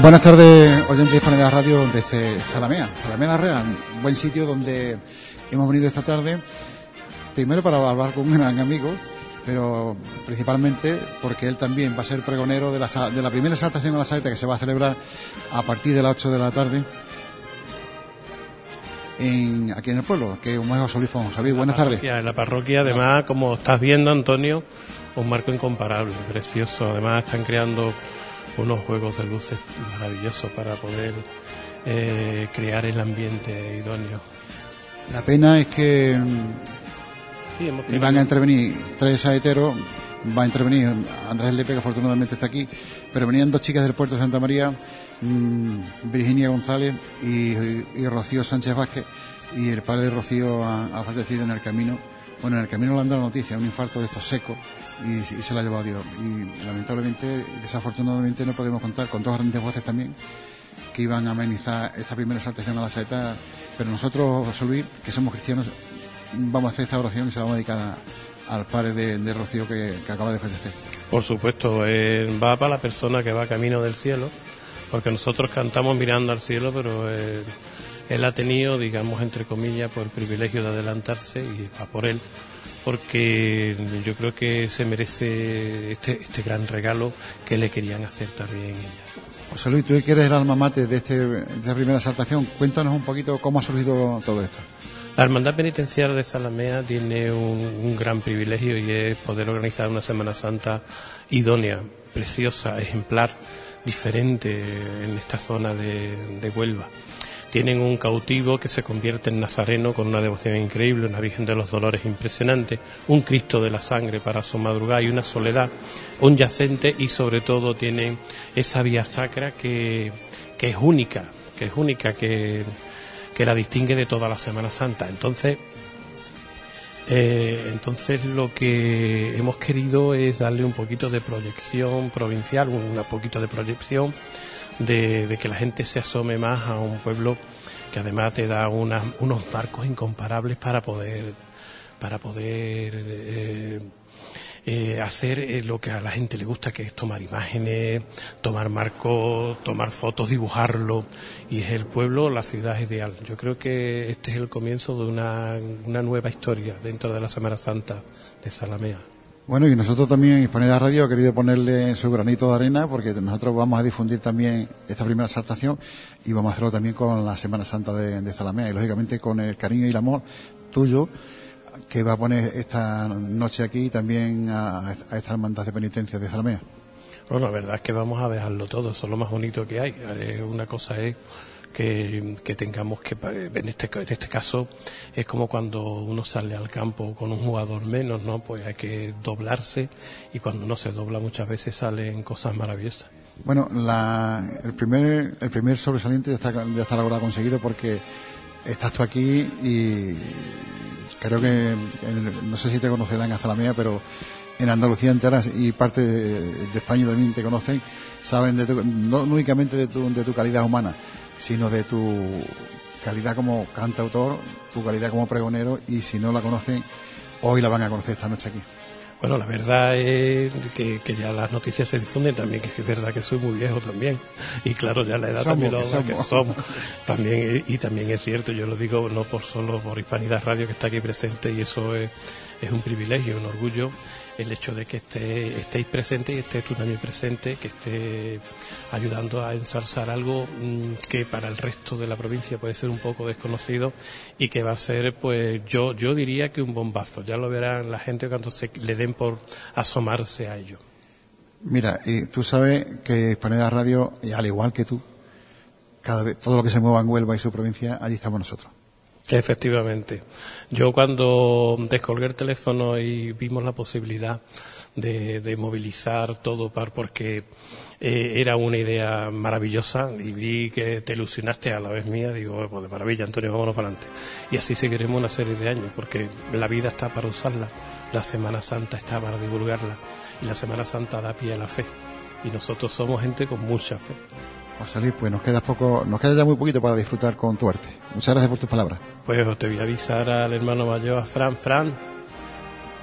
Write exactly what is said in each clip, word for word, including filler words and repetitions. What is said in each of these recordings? Buenas tardes, oyentes de Hispanidad Radio desde Zalamea, Zalamea la Real, un buen sitio donde hemos venido esta tarde, primero para hablar con un gran amigo, pero principalmente porque él también va a ser pregonero de la, de la primera exaltación a la saeta que se va a celebrar a partir de las ocho de la tarde en, aquí en el pueblo, que es un José Luis Pon. José Luis, buenas tardes. En la parroquia, además, como estás viendo, Antonio, un marco incomparable, precioso. Además, están creando unos juegos de luces maravillosos para poder eh, crear el ambiente idóneo. La pena es que sí, y van a intervenir tres saeteros, va a intervenir Andrés Lepe, que afortunadamente está aquí, pero venían dos chicas del Puerto de Santa María, mmm, Virginia González y, y, y Rocío Sánchez Vázquez, y el padre de Rocío ha, ha fallecido en el camino. Bueno, en el camino le han dado noticia, un infarto de estos secos, y, y se la ha llevado Dios. Y lamentablemente, desafortunadamente, no podemos contar con dos grandes voces también que iban a amenizar esta primera exaltación a la saeta. Pero nosotros, José Luis, que somos cristianos, vamos a hacer esta oración y se la vamos a dedicar a, al padre de, de Rocío que, que acaba de fallecer. Por supuesto, eh, va para la persona que va camino del cielo, porque nosotros cantamos mirando al cielo, pero Eh, él ha tenido, digamos, entre comillas, por el privilegio de adelantarse y va por él, porque yo creo que se merece este, este gran regalo que le querían hacer también ella. José Luis, tú que eres el alma mater de, este, de esta primera exaltación, cuéntanos un poquito cómo ha surgido todo esto. La Hermandad Penitenciaria de Zalamea tiene un, un gran privilegio y es poder organizar una Semana Santa idónea, preciosa, ejemplar, diferente en esta zona de, de Huelva. Tienen un cautivo que se convierte en nazareno con una devoción increíble, una Virgen de los Dolores impresionante, un Cristo de la Sangre para su madrugada y una Soledad, un Yacente, y sobre todo tienen esa Vía Sacra que, que es única, que es única, que, que la distingue de toda la Semana Santa. Entonces, eh, entonces lo que hemos querido es darle un poquito de proyección provincial, un poquito de proyección, De, de que la gente se asome más a un pueblo que además te da unas, unos marcos incomparables para poder para poder eh, eh, hacer eh, lo que a la gente le gusta, que es tomar imágenes, tomar marcos, tomar fotos, dibujarlo, y es el pueblo, la ciudad ideal. Yo creo que este es el comienzo de una, una nueva historia dentro de la Semana Santa de Zalamea. Bueno, y nosotros también en Hispanidad Radio ha querido ponerle su granito de arena, porque nosotros vamos a difundir también esta primera exaltación y vamos a hacerlo también con la Semana Santa de, de Zalamea, y lógicamente con el cariño y el amor tuyo que va a poner esta noche aquí y también a, a esta hermandad de penitencia de Zalamea. Bueno, la verdad es que vamos a dejarlo todo, eso es lo más bonito que hay. Una cosa es Que, que tengamos que, en este, en este caso, es como cuando uno sale al campo con un jugador menos, ¿no? Pues hay que doblarse, y cuando uno se dobla muchas veces salen cosas maravillosas. Bueno, la, el primer el primer sobresaliente ya está, ya está logrado, conseguido, porque estás tú aquí y creo que, no sé si te conocerán hasta la mía, pero en Andalucía entera y parte de España también te conocen, saben de tu, no únicamente de tu, de tu calidad humana, sino de tu calidad como cantautor, tu calidad como pregonero, y si no la conocen, hoy la van a conocer esta noche aquí. Bueno, la verdad es que, que ya las noticias se difunden también, que es verdad que soy muy viejo también, y claro, ya la edad somos, también lo que somos. Que somos. También, y también es cierto, yo lo digo no por solo por Hispanidad Radio, que está aquí presente, y eso es, es un privilegio, un orgullo, el hecho de que esté, estéis presentes y estés tú también presente, que esté ayudando a ensalzar algo que para el resto de la provincia puede ser un poco desconocido y que va a ser, pues yo yo diría que un bombazo. Ya lo verán la gente cuando se le den por asomarse a ello. Mira, y tú sabes que Hispanidad Radio, al igual que tú, cada vez, todo lo que se mueva en Huelva y su provincia, allí estamos nosotros. Efectivamente. Yo cuando descolgué el teléfono y vimos la posibilidad de, de movilizar todo, para, porque eh, era una idea maravillosa, y vi que te ilusionaste a la vez mía, digo, eh, pues de maravilla, Antonio, vámonos para adelante. Y así seguiremos una serie de años, porque la vida está para usarla, la Semana Santa está para divulgarla, y la Semana Santa da pie a la fe, y nosotros somos gente con mucha fe. José Luis, pues nos queda poco, nos queda ya muy poquito para disfrutar con tu arte. Muchas gracias por tus palabras. Pues te voy a avisar al hermano mayor, a Fran. Fran,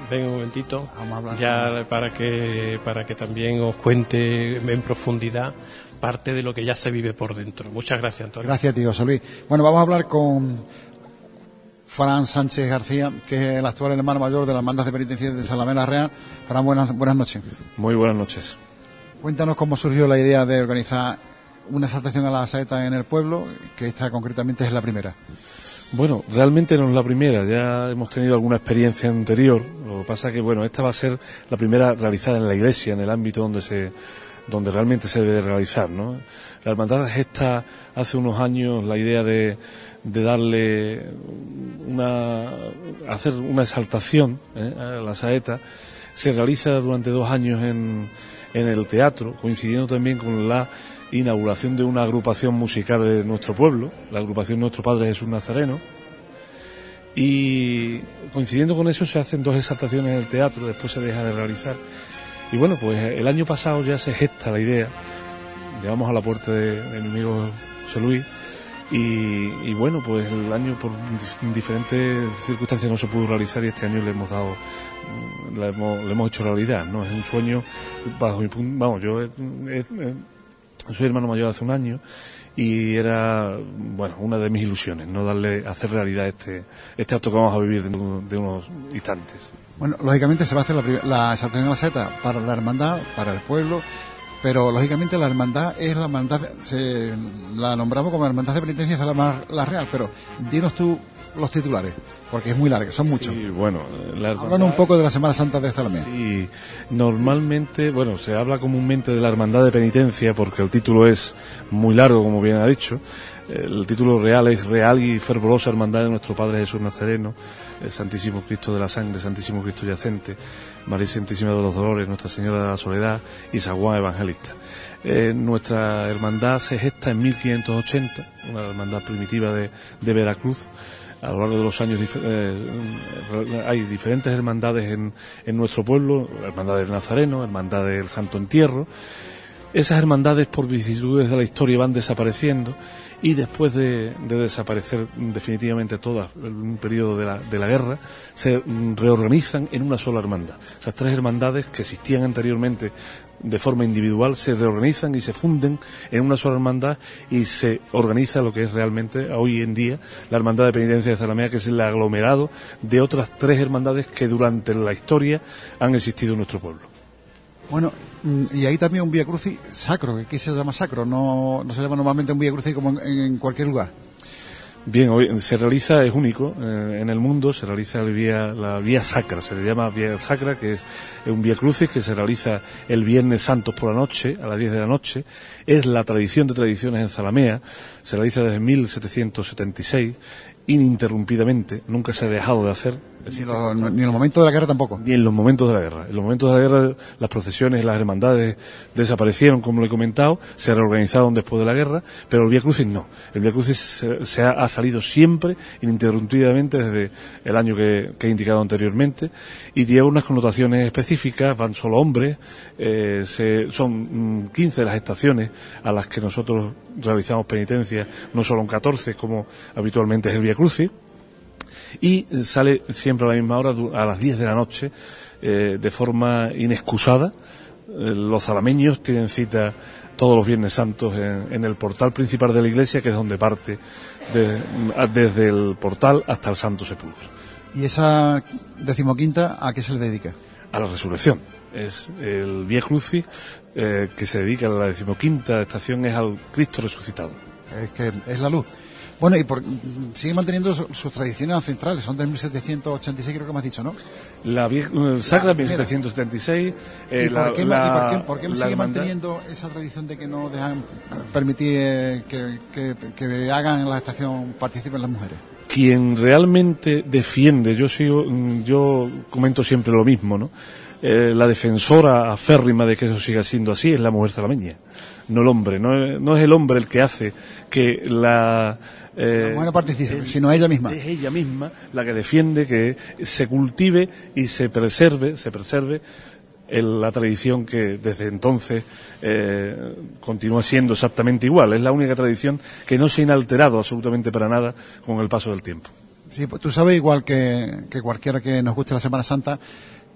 ven un momentito, vamos a hablar ya para que, para que también os cuente en profundidad parte de lo que ya se vive por dentro. Muchas gracias, Antonio. Gracias a ti, José Luis. Bueno, vamos a hablar con Fran Sánchez García, que es el actual hermano mayor de la Hermandad de Penitenciaria de Zalamea la Real. Fran, buenas, buenas noches. Muy buenas noches. Cuéntanos cómo surgió la idea de organizar una exaltación a la saeta en el pueblo, que esta concretamente es la primera. Bueno, realmente no es la primera, ya hemos tenido alguna experiencia anterior, lo que pasa que, bueno, esta va a ser la primera realizada en la iglesia, en el ámbito donde se donde realmente se debe realizar, ¿no? La hermandad gesta hace unos años la idea de, de darle una... hacer una exaltación, ¿eh?, a la saeta. Se realiza durante dos años en, en el teatro, coincidiendo también con la inauguración de una agrupación musical de nuestro pueblo, la agrupación Nuestro Padre Jesús Nazareno, y coincidiendo con eso se hacen dos exaltaciones en el teatro, después se deja de realizar. Y bueno, pues el año pasado ya se gesta la idea, llevamos a la puerta de, de mi amigo José Luis, y, y bueno, pues el año por diferentes circunstancias no se pudo realizar, y este año le hemos dado, le hemos, le hemos hecho realidad, ¿no? Es un sueño, bajo mi punto, vamos, yo he, he, soy hermano mayor hace un año y era, bueno, una de mis ilusiones, no darle, hacer realidad este este acto que vamos a vivir dentro de unos instantes. Bueno, lógicamente se va a hacer la, la exaltación de la saeta para la hermandad, para el pueblo, pero lógicamente la hermandad es la hermandad, se la nombramos como hermandad de penitencia la, la real, pero dinos tú los titulares, porque es muy largo, son muchos. Sí, bueno, la hermandad... Hablan un poco de la Semana Santa de Zalamea. Sí, normalmente, bueno, se habla comúnmente de la Hermandad de Penitencia, porque el título es muy largo, como bien ha dicho. El título real es Real y fervorosa Hermandad de nuestro Padre Jesús Nazareno, el Santísimo Cristo de la Sangre, Santísimo Cristo Yacente, María Santísima de los Dolores, Nuestra Señora de la Soledad y San Juan Evangelista. Eh, nuestra hermandad se gesta en mil quinientos ochenta, una hermandad primitiva de, de Veracruz. A lo largo de los años eh, hay diferentes hermandades en, en nuestro pueblo, la hermandad del Nazareno, la hermandad del Santo Entierro. Esas hermandades, por vicisitudes de la historia, van desapareciendo, y después de, de desaparecer definitivamente todas en un periodo de la, de la guerra, se reorganizan en una sola hermandad. Esas tres hermandades que existían anteriormente de forma individual se reorganizan y se funden en una sola hermandad, y se organiza lo que es realmente hoy en día la Hermandad de Penitencia de Zalamea, que es el aglomerado de otras tres hermandades que durante la historia han existido en nuestro pueblo. Bueno, y ahí también un Vía Crucis sacro, que aquí se llama sacro, no, no se llama normalmente un Vía Crucis como en, en cualquier lugar. Bien, hoy se realiza, es único, eh, en el mundo, se realiza el vía, la Vía Sacra, se le llama Vía Sacra, que es un Vía Crucis que se realiza el Viernes Santos por la noche, a las diez de la noche. Es la tradición de tradiciones en Zalamea, se realiza desde mil setecientos setenta y seis, ininterrumpidamente, nunca se ha dejado de hacer. Ni, lo, ni en los momentos de la guerra tampoco. Ni en los momentos de la guerra. En los momentos de la guerra las procesiones, las hermandades desaparecieron, como lo he comentado, se reorganizaron después de la guerra, pero el Vía Crucis no. El Vía Crucis se, se ha, ha salido siempre, ininterrumpidamente, desde el año que, que he indicado anteriormente, y lleva unas connotaciones específicas, van solo hombres, eh, se, son quince de las estaciones a las que nosotros realizamos penitencia, no solo en catorce, como habitualmente es el Vía Crucis. Y sale siempre a la misma hora, a las diez de la noche, eh, de forma inexcusada. Los zalameños tienen cita todos los Viernes Santos en, en el portal principal de la iglesia, que es donde parte de, desde el portal hasta el Santo Sepulcro. ¿Y esa decimoquinta a qué se le dedica? A la resurrección. Es el Vía Crucis eh, que se dedica a la decimoquinta estación, es al Cristo resucitado. Es que es la luz. Bueno, y por, sigue manteniendo su, sus tradiciones ancestrales, son de mil setecientos ochenta y seis, creo que me has dicho, ¿no? La vieja, Sacra de mil setecientos setenta y seis... Eh, ¿Y la, por qué, la, y por qué, por qué la sigue hermandad... manteniendo esa tradición de que no dejan permitir eh, que, que, que hagan en la estación, participen las mujeres? Quien realmente defiende, yo sigo, yo comento siempre lo mismo, ¿no? Eh, la defensora aférrima de que eso siga siendo así es la mujer zalameña, no el hombre, no, no es el hombre el que hace que la... Eh, bueno, participa, sino ella misma. Es ella misma la que defiende que se cultive y se preserve, se preserve el, la tradición que desde entonces eh, continúa siendo exactamente igual. Es la única tradición que no se ha inalterado absolutamente para nada con el paso del tiempo. Sí, pues tú sabes, igual que, que cualquiera que nos guste la Semana Santa,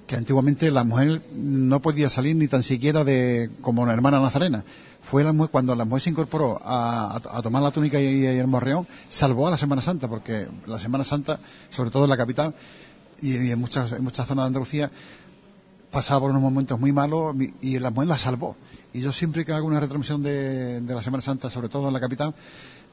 que antiguamente la mujer no podía salir ni tan siquiera de como una hermana nazarena. Fue la mujer, cuando la mujer se incorporó a, a, a tomar la túnica y, y el morreón, salvó a la Semana Santa, porque la Semana Santa, sobre todo en la capital y, y en muchas en muchas zonas de Andalucía, pasaba por unos momentos muy malos y la mujer la salvó. Y yo siempre que hago una retransmisión de, de la Semana Santa, sobre todo en la capital,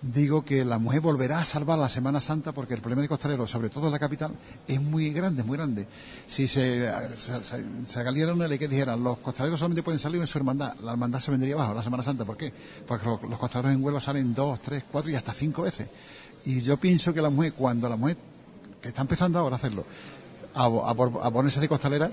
digo que la mujer volverá a salvar la Semana Santa, porque el problema de costaleros, sobre todo en la capital, es muy grande, muy grande. Si se, se, se, se galiera una ley que dijera los costaleros solamente pueden salir en su hermandad, la hermandad se vendría abajo la Semana Santa. ¿Por qué? Porque los, los costaleros en Huelva salen dos, tres, cuatro y hasta cinco veces. Y yo pienso que la mujer, cuando la mujer, que está empezando ahora a hacerlo, a, a, a ponerse de costalera,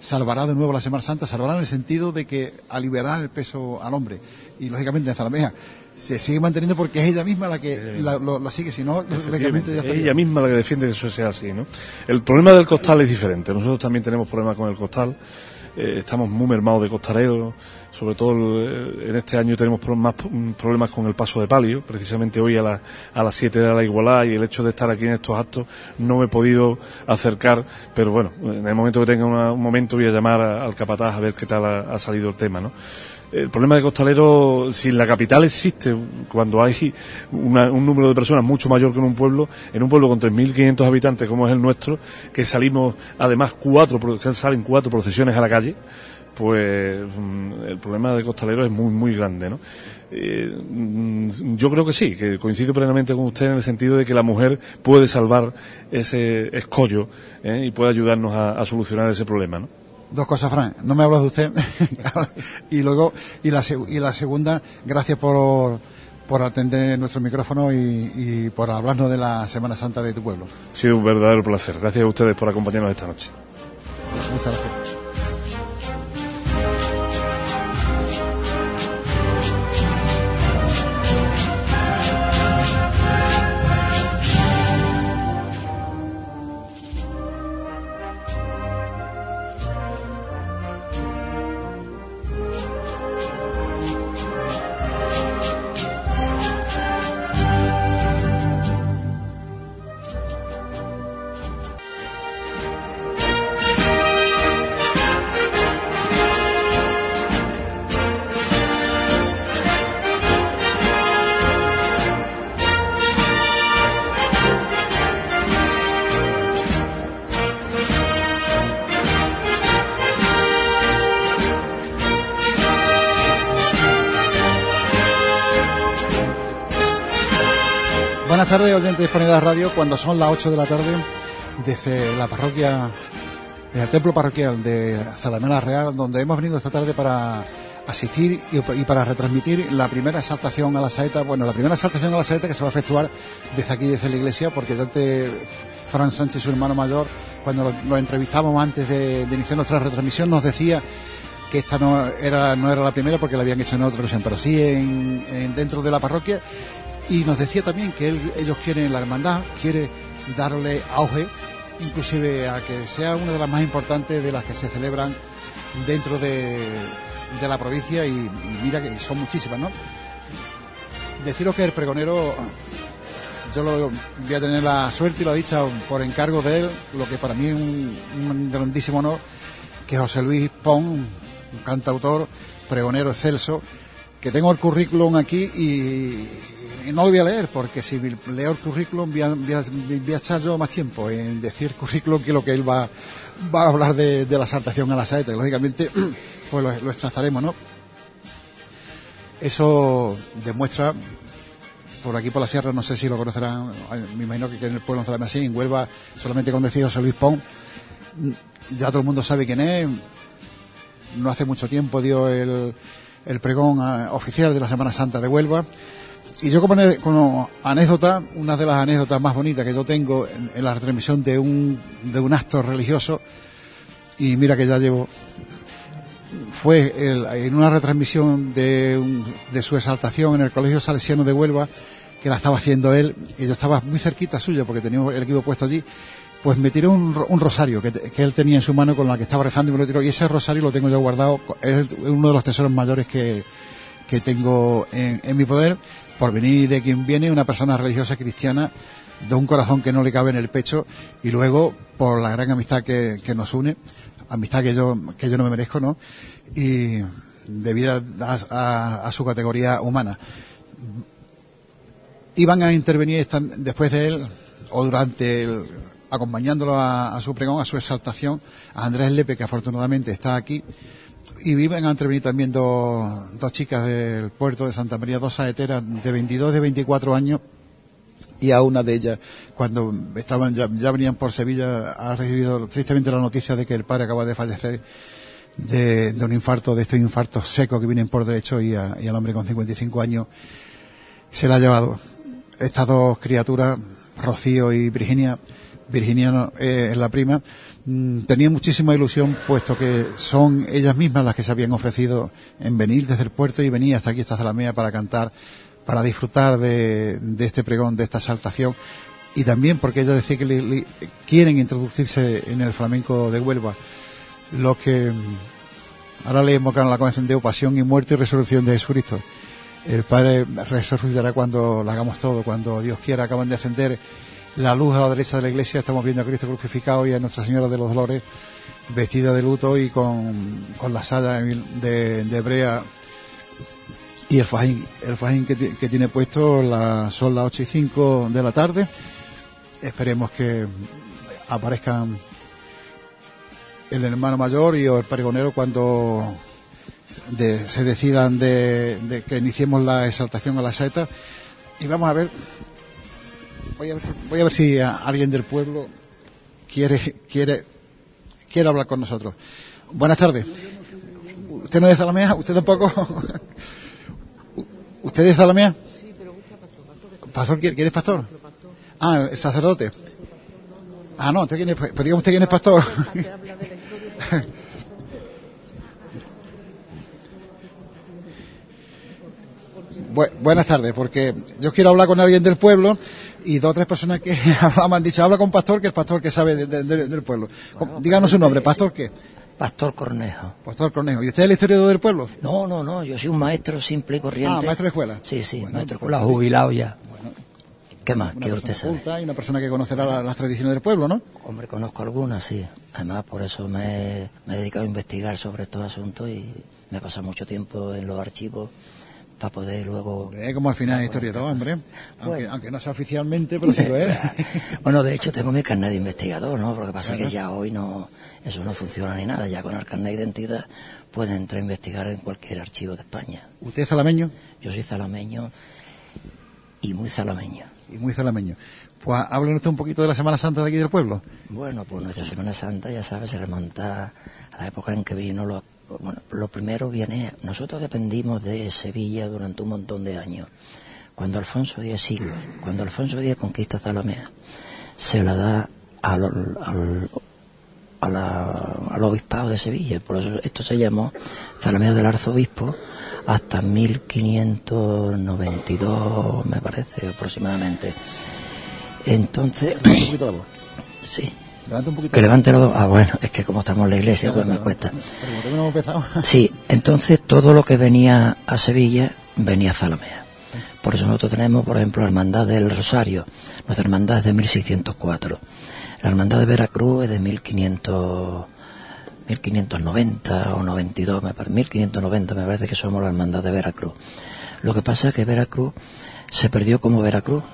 salvará de nuevo la Semana Santa, salvará en el sentido de que aliviará el peso al hombre. Y lógicamente en Zalamea se sigue manteniendo porque es ella misma la que eh, la, lo, lo sigue, si no, lógicamente ya está. Es ella misma la que defiende que eso sea así, ¿no? El problema del costal es diferente. Nosotros también tenemos problemas con el costal. Eh, estamos muy mermados de costaleros, sobre todo el, en este año tenemos pro, más problemas con el paso de palio. Precisamente hoy a, la, a las siete de la Igualdad, y el hecho de estar aquí en estos actos no me he podido acercar, pero bueno, en el momento que tenga una, un momento voy a llamar a, al capataz a ver qué tal ha, ha salido el tema, ¿no? El problema de costalero, si en la capital existe, cuando hay una, un número de personas mucho mayor que en un pueblo, en un pueblo con tres mil quinientos habitantes como es el nuestro, que salimos además cuatro, que salen cuatro procesiones a la calle, pues el problema de costalero es muy, muy grande, ¿no? Eh, yo creo que sí, que coincido plenamente con usted en el sentido de que la mujer puede salvar ese escollo, ¿eh? Y puede ayudarnos a, a solucionar ese problema, ¿no? Dos cosas, Fran. No me hablas de usted. Y luego, y la, y la segunda, gracias por, por atender nuestro micrófono y, y por hablarnos de la Semana Santa de tu pueblo. Sí, un verdadero placer. Gracias a ustedes por acompañarnos esta noche. Muchas gracias. Buenas tardes, oyentes de Hispanidad Radio, cuando son las ocho de la tarde, desde la parroquia, desde el templo parroquial de Zalamea la Real, donde hemos venido esta tarde para asistir y, y para retransmitir la primera exaltación a la saeta, bueno, la primera exaltación a la saeta que se va a efectuar desde aquí, desde la iglesia, porque antes Fran Sánchez, su hermano mayor, cuando lo, lo entrevistamos antes de, de iniciar nuestra retransmisión, nos decía que esta no era, no era la primera, porque la habían hecho en otra ocasión, pero sí en, en dentro de la parroquia. Y nos decía también que él, ellos quieren, la hermandad quiere darle auge, inclusive a que sea una de las más importantes de las que se celebran dentro de, de la provincia, y, y mira que son muchísimas, ¿no? Deciros que el pregonero, yo lo, voy a tener la suerte y la dicha por encargo de él, lo que para mí es un, un grandísimo honor, que José Luis Pon, un cantautor, pregonero excelso, que tengo el currículum aquí y... Y no lo voy a leer, porque si leo el currículum voy a, voy a, voy a echar yo más tiempo en decir currículum que lo que él va, va a hablar de, de la exaltación a la saeta. Lógicamente, pues lo, lo extractaremos, ¿no? Eso demuestra, por aquí por la sierra, no sé si lo conocerán, me imagino que en el pueblo de Zalamea así, en Huelva, solamente con decir José Luis Pon, ya todo el mundo sabe quién es. No hace mucho tiempo dio el, el pregón oficial de la Semana Santa de Huelva. Y yo como, como anécdota, una de las anécdotas más bonitas que yo tengo en, en la retransmisión de un, de un acto religioso, y mira que ya llevo, fue el, en una retransmisión de, un, de su exaltación en el Colegio Salesiano de Huelva, que la estaba haciendo él, y yo estaba muy cerquita suya porque teníamos el equipo puesto allí, pues me tiró un, un rosario que, que él tenía en su mano, con la que estaba rezando, y me lo tiró, y ese rosario lo tengo yo guardado, es uno de los tesoros mayores que, que tengo en, en mi poder, por venir de quien viene, una persona religiosa cristiana, de un corazón que no le cabe en el pecho, y luego por la gran amistad que, que nos une, amistad que yo que yo no me merezco, ¿no? Y debido a, a, a su categoría humana. Iban a intervenir después de él, o durante él, acompañándolo a, a su pregón, a su exaltación, a Andrés Lepe, que afortunadamente está aquí, y iban a intervenir también dos, dos chicas del Puerto de Santa María, dos saeteras de veintidós, de veinticuatro años, y a una de ellas, cuando estaban ya, ya venían por Sevilla, ha recibido tristemente la noticia de que el padre acaba de fallecer de, de un infarto, de estos infartos secos que vienen por derecho, y, a, y al hombre con cincuenta y cinco años se la ha llevado. Estas dos criaturas, Rocío y Virginia, Virginia eh, es la prima, mmm, tenían muchísima ilusión, puesto que son ellas mismas las que se habían ofrecido en venir desde el puerto y venir hasta aquí, hasta Zalamea, para cantar, para disfrutar de, de este pregón, de esta exaltación, y también porque ellas decían que le, le quieren introducirse en el flamenco de Huelva. Los que ahora le invocaron la condescendencia, pasión y muerte y resurrección de Jesucristo. El Padre resucitará cuando lo hagamos todo, cuando Dios quiera. Acaban de ascender la luz a la derecha de la iglesia, estamos viendo a Cristo crucificado y a Nuestra Señora de los Dolores, vestida de luto y con, con la sala de, de hebrea y el fajín, el fajín que, que tiene puesto. La, son las ocho y cinco de la tarde. Esperemos que aparezcan el hermano mayor y o el pregonero cuando De, se decidan de, de que iniciemos la exaltación a la saeta. Y vamos a ver, voy a ver, voy a ver si a alguien del pueblo quiere quiere quiere hablar con nosotros. Buenas tardes. ¿Usted no es de Zalamea? ¿Usted tampoco? ¿Usted es de Zalamea? Sí, pero busca pastor. ¿Pastor? ¿Quién es pastor? Ah, el sacerdote. Ah, no, ¿usted quién es? Pues dígame usted quién es pastor. Bu- buenas tardes, porque yo quiero hablar con alguien del pueblo y dos o tres personas que hablaban han dicho, habla con pastor, que el pastor que sabe de, de, de, del pueblo. Bueno, díganos su nombre, pastor qué. Pastor Cornejo. Pastor Cornejo. ¿Y usted es el historiador del pueblo? No, no, no, yo soy un maestro simple y corriente. Ah, maestro de escuela. Sí, sí, bueno, maestro de escuela, jubilado ya. Bueno, ¿qué más? ¿Qué usted sabe? Y una persona que conocerá las, las tradiciones del pueblo, ¿no? Hombre, conozco algunas, sí. Además, por eso me, me he dedicado a investigar sobre estos asuntos y me he pasado mucho tiempo en los archivos para poder luego... Es eh, como al final de historia todo, hombre. Aunque, bueno, aunque no sea oficialmente, pero sí lo es. Bueno, de hecho tengo mi carnet de investigador, ¿no? Lo que pasa es que ya hoy no, eso no funciona ni nada. Ya con el carnet de identidad pueden entrar a investigar en cualquier archivo de España. ¿Usted es zalameño? Yo soy zalameño y muy zalameño. Y muy zalameño. Pues háblenos usted un poquito de la Semana Santa de aquí del pueblo. Bueno, pues nuestra Semana Santa, ya sabes, se remonta a la época en que vino los... Bueno, lo primero viene... Nosotros dependimos de Sevilla durante un montón de años. Cuando Alfonso X sigue, cuando Alfonso X conquista Zalamea, se la da al, al, a la, al obispado de Sevilla. Por eso esto se llamó Zalamea del Arzobispo hasta mil quinientos noventa y dos, me parece, aproximadamente. Entonces... Un poquito de voz. Sí. Un poquito que levante los dos. Ah, bueno, es que como estamos en la iglesia, pues me cuesta. Sí, entonces todo lo que venía a Sevilla venía a Zalamea. Por eso nosotros tenemos, por ejemplo, la Hermandad del Rosario. Nuestra hermandad es de mil seiscientos cuatro. La Hermandad de Veracruz es de mil quinientos noventa o noventa y dos, me parece, mil quinientos noventa me parece que somos la Hermandad de Veracruz. Lo que pasa es que Veracruz se perdió como Veracruz,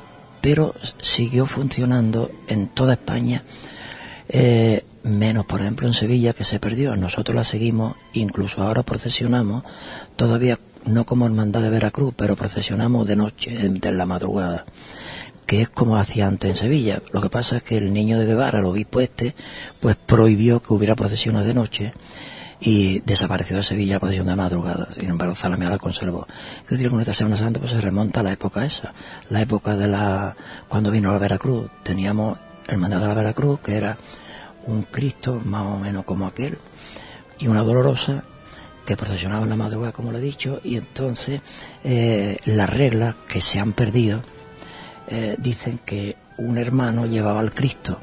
pero siguió funcionando en toda España. Eh, menos por ejemplo en Sevilla, que se perdió. Nosotros la seguimos, incluso ahora procesionamos, todavía no como hermandad de Veracruz, pero procesionamos de noche, de la madrugada, que es como hacía antes en Sevilla. Lo que pasa es que el Niño de Guevara, el obispo este, pues prohibió que hubiera procesiones de noche y desapareció de Sevilla la procesión de madrugada. Sin embargo, Zalamea la conservó. ¿Qué decir con esta Semana Santa? Pues se remonta a la época esa, la época de la... cuando vino la Veracruz. Teníamos Hermandad de la Veracruz, que era un Cristo más o menos como aquel, y una dolorosa que procesionaba en la madrugada, como lo he dicho. Y entonces eh, las reglas que se han perdido eh, dicen que un hermano llevaba al Cristo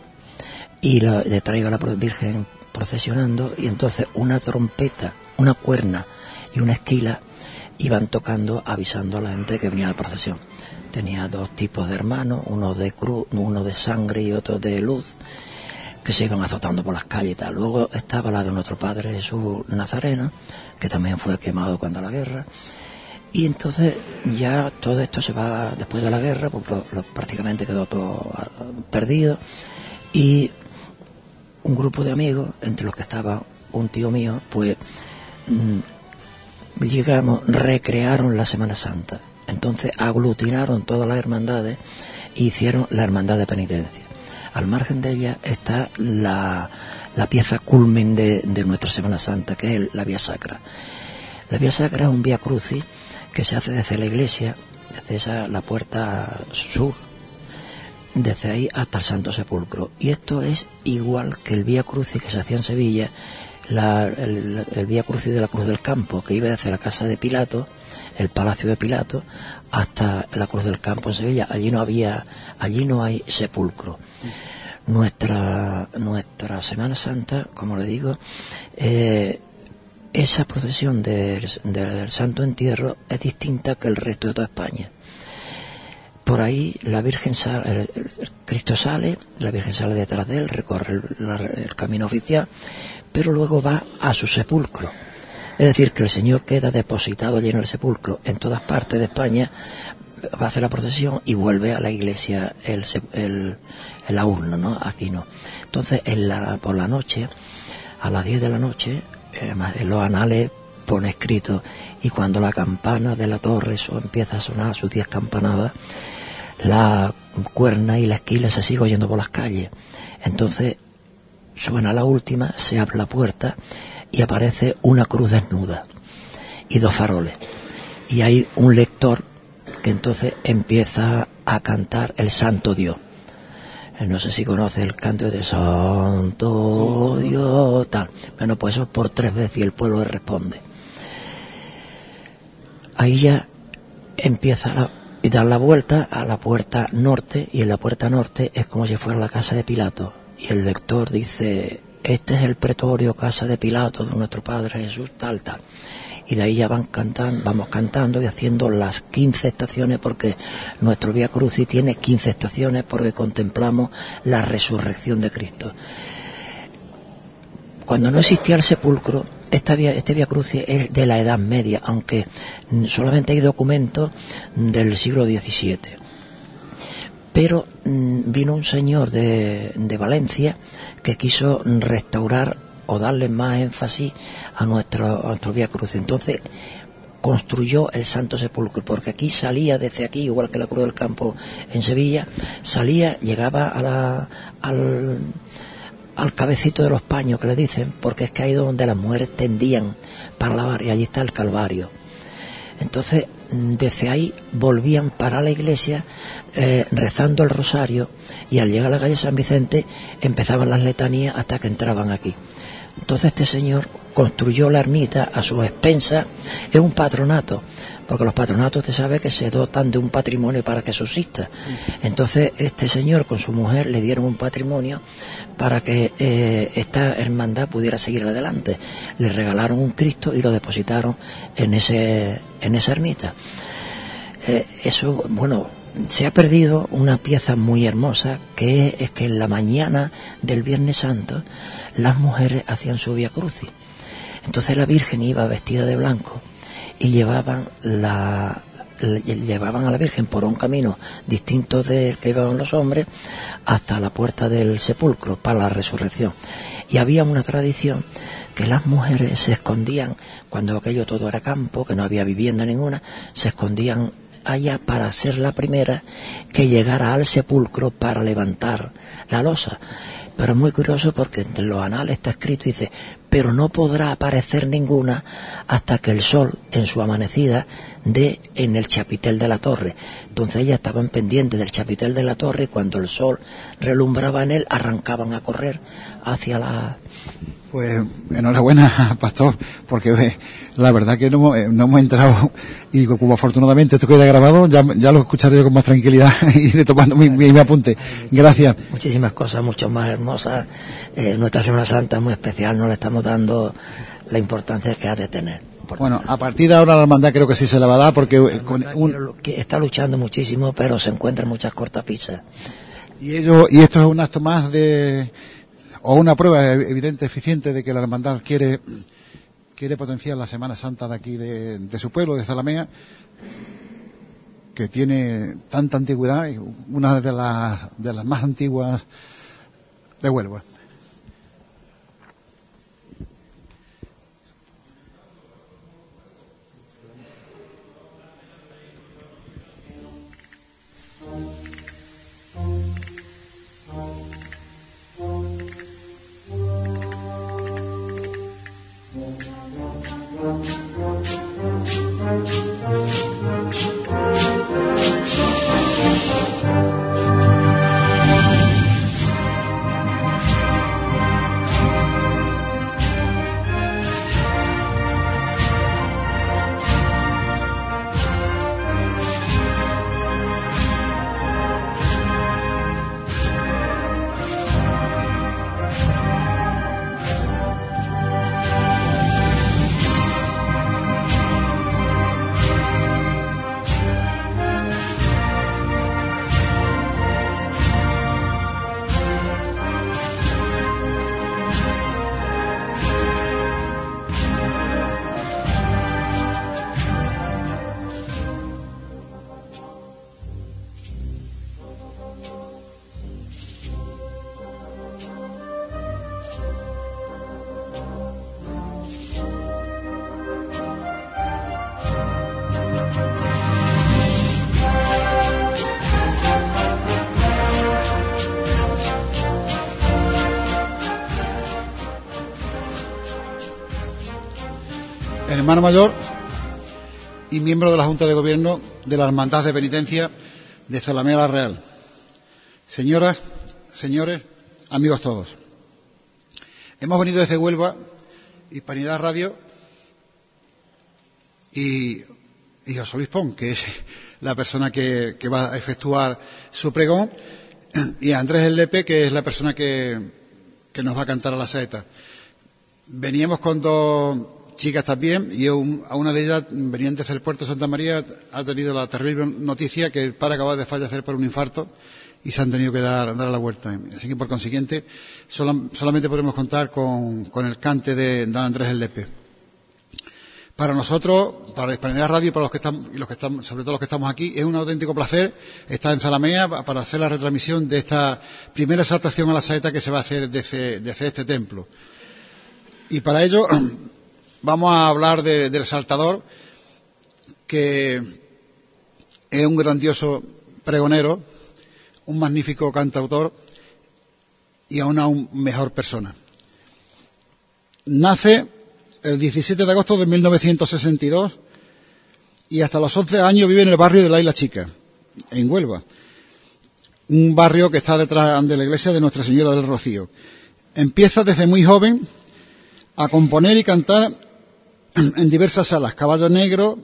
y la, detrás iba la Virgen procesionando, y entonces una trompeta, una cuerna y una esquila iban tocando, avisando a la gente que venía la procesión. Tenía dos tipos de hermanos, uno de cruz, uno de sangre y otro de luz. que se iban azotando por las calles y tal. Luego estaba la de nuestro Padre Jesús Nazareno, que también fue quemado cuando la guerra. Y entonces ya todo esto se va, después de la guerra, pues lo, prácticamente quedó todo perdido. Y un grupo de amigos, entre los que estaba un tío mío, pues mmm, llegamos, recrearon la Semana Santa. Entonces aglutinaron todas las hermandades e hicieron la Hermandad de Penitencia. Al margen de ella está la, la pieza culmen de, de nuestra Semana Santa, que es la Vía Sacra. La Vía Sacra es un Vía Crucis que se hace desde la iglesia, desde esa, la puerta sur, desde ahí hasta el Santo Sepulcro. Y esto es igual que el Vía Crucis que se hacía en Sevilla, la, el, el Vía Crucis de la Cruz del Campo, que iba desde la casa de Pilato, el Palacio de Pilato, hasta la Cruz del Campo en Sevilla. Allí no había, allí no hay sepulcro. Nuestra, nuestra Semana Santa, como le digo, eh, esa procesión del, del Santo Entierro es distinta que el resto de toda España. Por ahí la Virgen sale, el, el Cristo sale, la Virgen sale detrás de él, recorre el, la, el camino oficial, pero luego va a su sepulcro. Es decir, que el Señor queda depositado allí en el sepulcro. En todas partes de España va a hacer la procesión y vuelve a la iglesia el, el, la urna, ¿no? Aquí no. Entonces, en la, por la noche, a las diez de la noche, además de los anales pone escrito, y cuando la campana de la torre eso empieza a sonar sus diez campanadas, la cuerna y la esquila se sigue oyendo por las calles. Entonces suena la última, se abre la puerta y aparece una cruz desnuda y dos faroles, y hay un lector que entonces empieza a cantar el Santo Dios. No sé si conoce el canto de Santo Dios, tal. Bueno, pues eso por tres veces y el pueblo le responde. Ahí ya empieza a dar la vuelta a la puerta norte, y en la puerta norte es como si fuera la casa de Pilato. Y el lector dice, este es el pretorio, casa de Pilato, de nuestro Padre Jesús, tal, tal. Y de ahí ya van cantando, vamos cantando y haciendo las quince estaciones, porque nuestro Vía Crucis tiene quince estaciones, porque contemplamos la resurrección de Cristo. Cuando no existía el sepulcro, esta vía, este Vía Crucis es de la Edad Media, aunque solamente hay documentos del siglo diecisiete. Pero vino un señor de, de Valencia que quiso restaurar o darle más énfasis a nuestro, a nuestro Vía Cruz. Entonces construyó el Santo Sepulcro, porque aquí salía desde aquí, igual que la Cruz del Campo en Sevilla, salía, llegaba a la, al, al cabecito de los paños, que le dicen, porque es que ahí donde las mujeres tendían para lavar, y allí está el Calvario. Entonces desde ahí volvían para la iglesia eh, rezando el rosario, y al llegar a la calle San Vicente empezaban las letanías hasta que entraban aquí. Entonces este señor construyó la ermita a su expensa. Es un patronato, porque los patronatos, usted sabe que se dotan de un patrimonio para que subsista. Entonces este señor con su mujer le dieron un patrimonio para que eh, esta hermandad pudiera seguir adelante. Le regalaron un Cristo y lo depositaron en ese, en esa ermita. Eh, eso, bueno... Se ha perdido una pieza muy hermosa, que es, es que en la mañana del Viernes Santo las mujeres hacían su Vía Crucis. Entonces la Virgen iba vestida de blanco y llevaban la, la llevaban a la Virgen por un camino distinto del que llevaban los hombres hasta la puerta del sepulcro para la resurrección. Y había una tradición que las mujeres se escondían cuando aquello todo era campo, que no había vivienda ninguna, se escondían allá para ser la primera que llegara al sepulcro para levantar la losa. Pero es muy curioso, porque entre los anales está escrito, dice, pero no podrá aparecer ninguna hasta que el sol en su amanecida dé en el chapitel de la torre. Entonces ellas estaban pendientes del chapitel de la torre, y cuando el sol relumbraba en él arrancaban a correr hacia la... Pues enhorabuena, pastor, porque eh, la verdad que no, eh, no hemos entrado, y como afortunadamente esto queda grabado, ya, ya lo escucharé yo con más tranquilidad y iré tomando mi, mi, mi apunte. Gracias. Muchísimas cosas, mucho más hermosas. Eh, nuestra Semana Santa es muy especial, no le estamos dando la importancia que ha de tener. Bueno, a partir de ahora la hermandad creo que sí se la va a dar, porque con un... que está luchando muchísimo, pero se encuentran muchas cortapisas. Y ellos, y esto es un acto más de... o una prueba evidente, eficiente, de que la hermandad quiere, quiere potenciar la Semana Santa de aquí, de, de su pueblo, de Zalamea, que tiene tanta antigüedad, una de las, de las más antiguas de Huelva. Hermano mayor y miembro de la Junta de Gobierno de la Hermandad de Penitencia de Zalamea la Real. Señoras, señores, amigos todos. Hemos venido desde Huelva, Hispanidad Radio y, y José Luis Pon, que es la persona que, que va a efectuar su pregón, y a Andrés Lepe, que es la persona que, que nos va a cantar a la saeta. Veníamos con dos chicas también, y un, a una de ellas, veniente desde el Puerto de Santa María, ha tenido la terrible noticia que el padre acaba de fallecer por un infarto y se han tenido que dar, dar a la vuelta. Así que, por consiguiente, solo, solamente podremos contar con, con el cante de, de Andrés Lepe. Para nosotros, para Hispanidad Radio, y para los que están, y los que están, sobre todo los que estamos aquí, es un auténtico placer estar en Zalamea para hacer la retransmisión de esta primera exaltación a la saeta que se va a hacer desde, desde este templo. Y para ello vamos a hablar de, del saltador, que es un grandioso pregonero, un magnífico cantautor y aún aún mejor persona. Nace el diecisiete de agosto de mil novecientos sesenta y dos y hasta los once años vive en el barrio de la Isla Chica, en Huelva, un barrio que está detrás de la iglesia de Nuestra Señora del Rocío. Empieza desde muy joven a componer y cantar en diversas salas: Caballo Negro,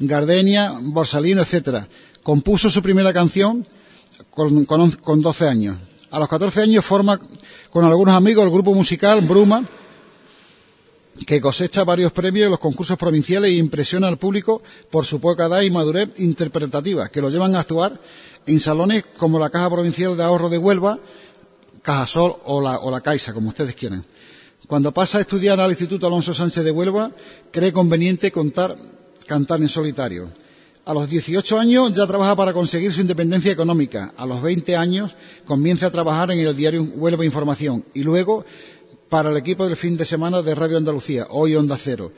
Gardenia, Borsalino, etcétera. Compuso su primera canción con, con, con doce años. A los catorce años forma con algunos amigos el grupo musical Bruma, que cosecha varios premios en los concursos provinciales e impresiona al público por su poca edad y madurez interpretativa, que lo llevan a actuar en salones como la Caja Provincial de Ahorro de Huelva, Cajasol o la, o la Caixa, como ustedes quieran. Cuando pasa a estudiar al Instituto Alonso Sánchez de Huelva, cree conveniente contar, cantar en solitario. A los dieciocho años ya trabaja para conseguir su independencia económica. A los veinte años comienza a trabajar en el diario Huelva Información y luego para el equipo del fin de semana de Radio Andalucía, hoy Onda Cero,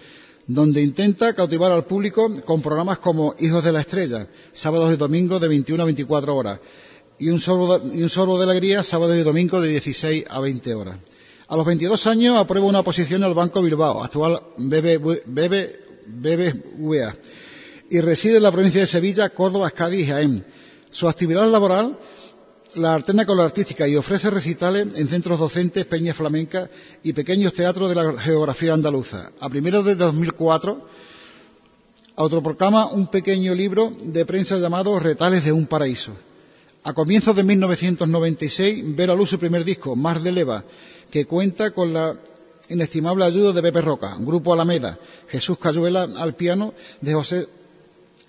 donde intenta cautivar al público con programas como Hijos de la Estrella, sábados y domingos de veintiuno a veinticuatro horas, y un sorbo de, y un sorbo de alegría, sábados y domingos de dieciséis a veinte horas. A los veintidós años aprueba una posición al Banco Bilbao, actual B B V A, y reside en la provincia de Sevilla, Córdoba, Cádiz y Jaén. Su actividad laboral la alterna con la artística y ofrece recitales en centros docentes, peñas flamencas y pequeños teatros de la geografía andaluza. A primeros de dos mil cuatro, autoproclama un pequeño libro de prensa llamado Retales de un Paraíso. A comienzos de mil novecientos noventa y seis ve la luz su primer disco, Mar de Leva, que cuenta con la inestimable ayuda de Pepe Roca, Grupo Alameda, Jesús Cayuela al piano, de José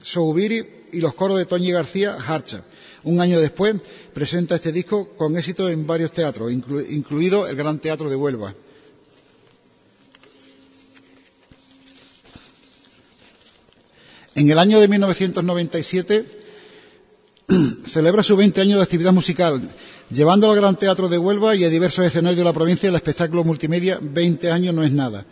Soubiri y los coros de Toñi García Harcha. Un año después presenta este disco con éxito en varios teatros, inclu incluido el Gran Teatro de Huelva. En el año de mil novecientos noventa y siete celebra sus veinte años de actividad musical, llevando al Gran Teatro de Huelva y a diversos escenarios de la provincia el espectáculo multimedia veinte años no es nada.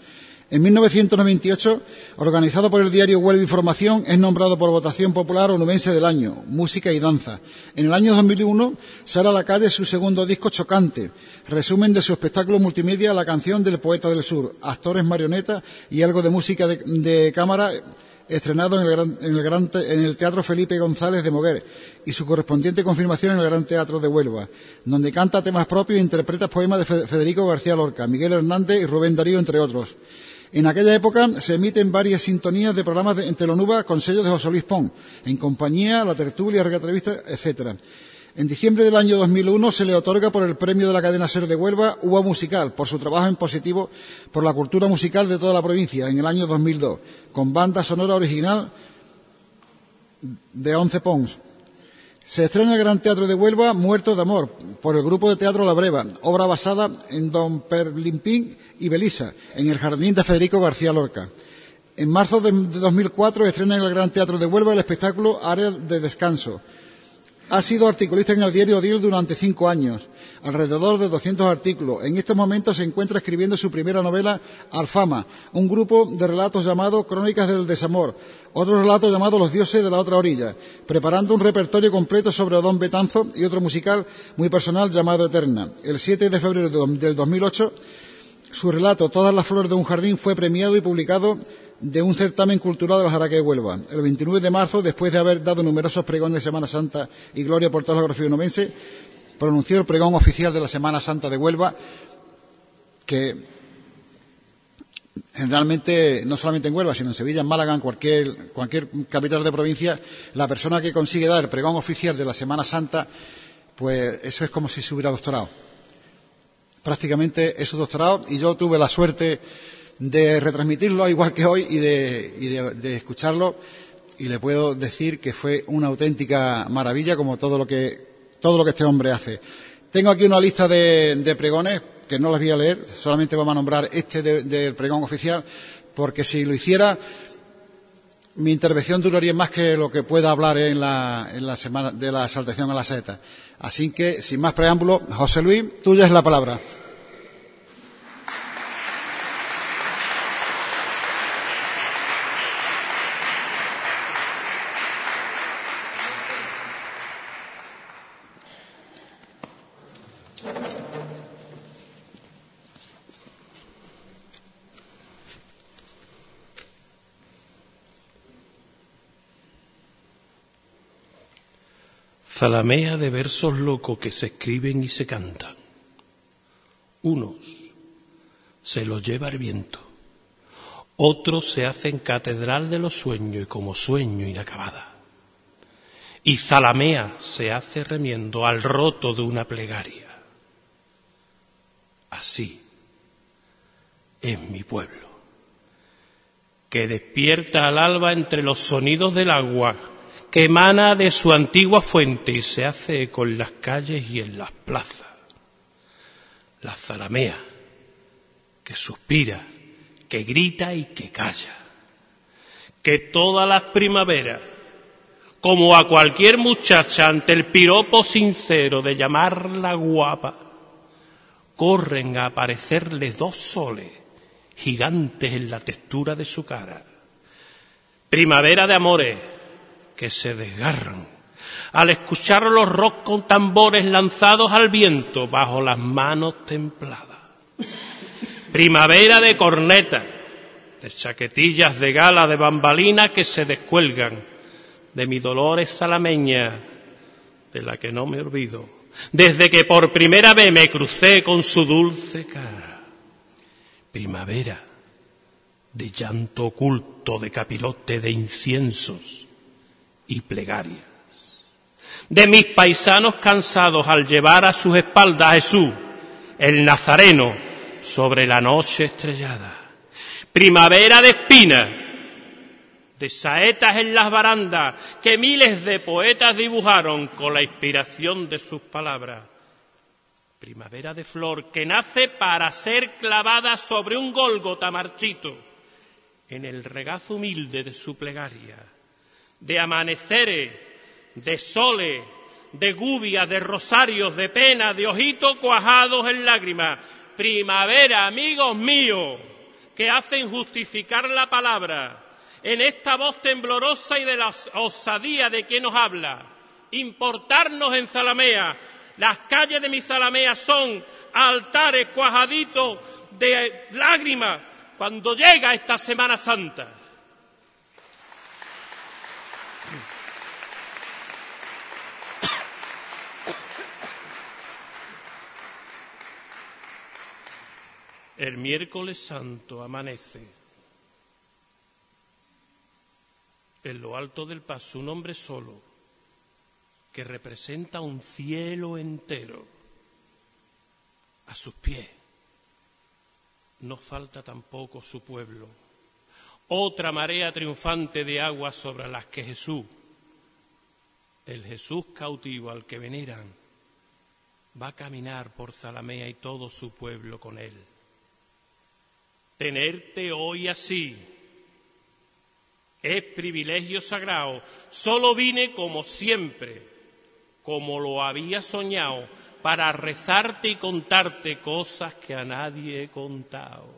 En mil novecientos noventa y ocho, organizado por el diario Huelva Información, es nombrado por votación popular onubense del año, música y danza. En el año dos mil uno sale a la calle su segundo disco, Chocante, resumen de su espectáculo multimedia La canción del poeta del sur, actores, marionetas y algo de música de, de cámara, estrenado en el, gran, en, el gran te, en el Teatro Felipe González de Moguer y su correspondiente confirmación en el Gran Teatro de Huelva, donde canta temas propios e interpreta poemas de Federico García Lorca, Miguel Hernández y Rubén Darío, entre otros. En aquella época se emiten varias sintonías de programas de, en Telonuba con sello de José Luis Pon, En Compañía, La Tertulia, Regatrevista, etcétera. En diciembre del año dos mil uno se le otorga por el premio de la cadena SER de Huelva, U A Musical, por su trabajo en positivo por la cultura musical de toda la provincia en el año dos mil dos, con banda sonora original de once Pons. Se estrena en el Gran Teatro de Huelva Muerto de Amor, por el grupo de teatro La Breva, obra basada en Don Perlimpín y Belisa, en el jardín de Federico García Lorca. En marzo de dos mil cuatro estrena en el Gran Teatro de Huelva el espectáculo Área de Descanso. Ha sido articulista en el diario Odil durante cinco años, alrededor de doscientos artículos. En estos momentos se encuentra escribiendo su primera novela, Alfama, un grupo de relatos llamado Crónicas del Desamor, otro relato llamado Los dioses de la otra orilla, preparando un repertorio completo sobre Odón Betanzo y otro musical muy personal llamado Eterna. El siete de febrero del dos mil ocho, su relato Todas las flores de un jardín fue premiado y publicado de un certamen cultural de la Jaraca de Huelva. El veintinueve de marzo, después de haber dado numerosos pregones de Semana Santa y gloria por toda la geografía onubense, pronunció el pregón oficial de la Semana Santa de Huelva, que realmente, no solamente en Huelva, sino en Sevilla, en Málaga, en cualquier, cualquier capital de provincia, la persona que consigue dar el pregón oficial de la Semana Santa, pues eso es como si se hubiera doctorado. Prácticamente es su doctorado, y yo tuve la suerte de retransmitirlo igual que hoy y, de, y de, de escucharlo, y le puedo decir que fue una auténtica maravilla, como todo lo que todo lo que este hombre hace. Tengo aquí una lista de, de pregones que no las voy a leer, solamente vamos a nombrar este del de pregón oficial, porque si lo hiciera mi intervención duraría más que lo que pueda hablar en la, en la semana de la exaltación a la saeta. Así que, sin más preámbulo, José Luis, tuya es la palabra. Zalamea de versos locos que se escriben y se cantan. Unos se los lleva el viento, otros se hacen catedral de los sueños y como sueño inacabada. Y Zalamea se hace remiendo al roto de una plegaria. Así es mi pueblo, que despierta al alba entre los sonidos del agua que emana de su antigua fuente y se hace eco en las calles y en las plazas. La zalamea que suspira, que grita y que calla, que todas las primaveras, como a cualquier muchacha ante el piropo sincero de llamarla guapa, corren a aparecerle dos soles gigantes en la textura de su cara. Primavera de amores que se desgarran al escuchar los rocos con tambores lanzados al viento bajo las manos templadas. Primavera de cornetas, de chaquetillas de gala, de bambalinas que se descuelgan, de mi Dolores zalameña, de la que no me olvido, desde que por primera vez me crucé con su dulce cara. Primavera de llanto oculto, de capirote, de inciensos y plegarias, de mis paisanos cansados al llevar a sus espaldas a Jesús, el Nazareno, sobre la noche estrellada. Primavera de espinas, de saetas en las barandas que miles de poetas dibujaron con la inspiración de sus palabras. Primavera de flor que nace para ser clavada sobre un Gólgota marchito, en el regazo humilde de su plegaria, de amaneceres, de soles, de gubias, de rosarios, de penas, de ojitos cuajados en lágrimas. Primavera, amigos míos, que hacen justificar la palabra en esta voz temblorosa y de la osadía de quien nos habla. Importarnos en Zalamea. Las calles de mi Zalamea son altares cuajaditos de lágrimas cuando llega esta Semana Santa. El miércoles santo amanece. En lo alto del paso un hombre solo, que representa un cielo entero. A sus pies no falta tampoco su pueblo. Otra marea triunfante de aguas sobre las que Jesús, el Jesús cautivo al que veneran, va a caminar por Zalamea y todo su pueblo con él. Tenerte hoy así es privilegio sagrado. Solo vine como siempre, como lo había soñado, para rezarte y contarte cosas que a nadie he contado.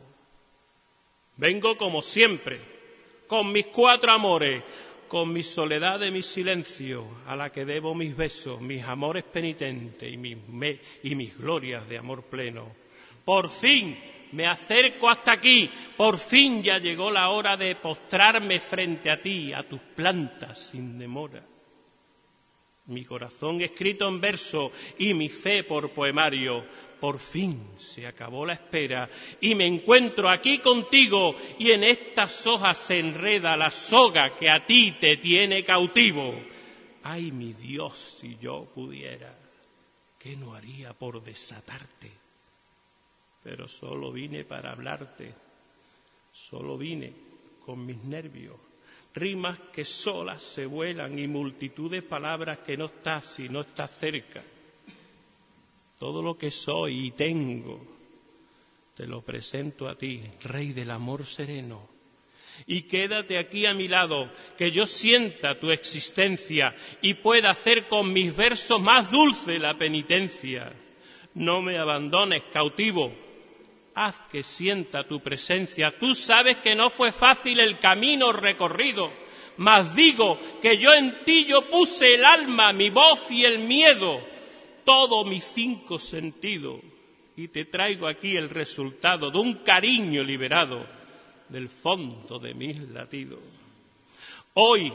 Vengo como siempre, con mis cuatro amores, con mi soledad y mi silencio, a la que debo mis besos, mis amores penitentes y mis, me- y mis glorias de amor pleno. Por fin me acerco hasta aquí, por fin ya llegó la hora de postrarme frente a ti, a tus plantas sin demora. Mi corazón escrito en verso y mi fe por poemario. Por fin se acabó la espera y me encuentro aquí contigo, y en estas hojas se enreda la soga que a ti te tiene cautivo. Ay, mi Dios, si yo pudiera, ¿qué no haría por desatarte? Pero solo vine para hablarte, solo vine con mis nervios. Rimas que solas se vuelan y multitud de palabras que no estás si no estás cerca. Todo lo que soy y tengo te lo presento a ti, Rey del amor sereno. Y quédate aquí a mi lado, que yo sienta tu existencia y pueda hacer con mis versos más dulce la penitencia. No me abandones cautivo, haz que sienta tu presencia. Tú sabes que no fue fácil el camino recorrido, mas digo que yo en ti yo puse el alma, mi voz y el miedo, todo mis cinco sentidos, y te traigo aquí el resultado de un cariño liberado del fondo de mis latidos. Hoy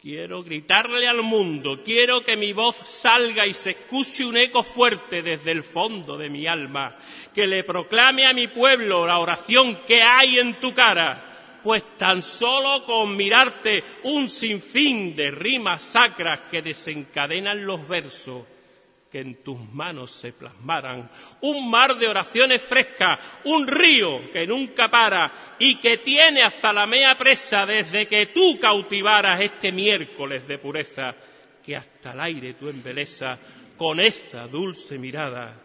quiero gritarle al mundo, quiero que mi voz salga y se escuche un eco fuerte desde el fondo de mi alma, que le proclame a mi pueblo la oración que hay en tu cara, pues tan solo con mirarte un sinfín de rimas sacras que desencadenan los versos que en tus manos se plasmaran, un mar de oraciones frescas, un río que nunca para y que tiene a Zalamea presa desde que tú cautivaras este miércoles de pureza, que hasta el aire tú embelezas con esa dulce mirada,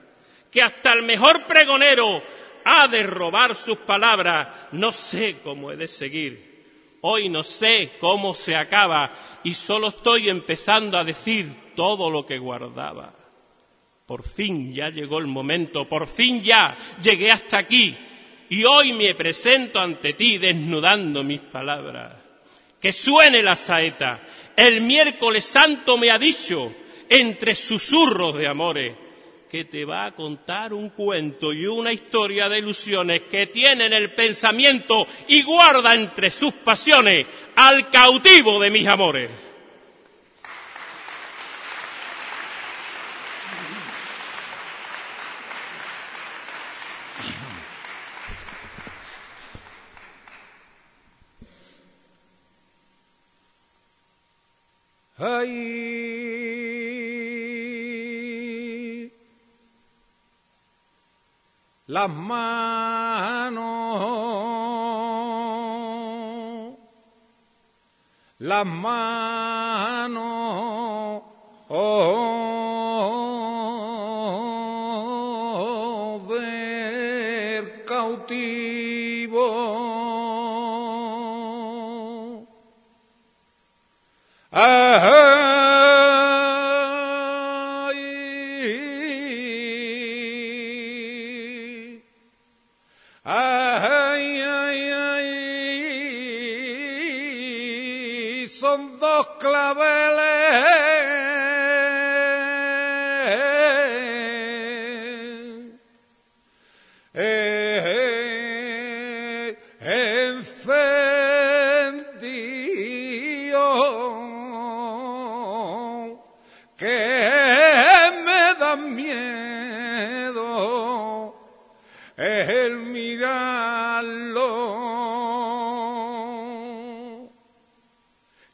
que hasta el mejor pregonero ha de robar sus palabras. No sé cómo he de seguir, hoy no sé cómo se acaba y solo estoy empezando a decir todo lo que guardaba. Por fin ya llegó el momento, por fin ya llegué hasta aquí y hoy me presento ante ti desnudando mis palabras. Que suene la saeta, el miércoles santo me ha dicho, entre susurros de amores, que te va a contar un cuento y una historia de ilusiones que tiene en el pensamiento y guarda entre sus pasiones al cautivo de mis amores. Ay, las manos las manos del cautivo. Ajá.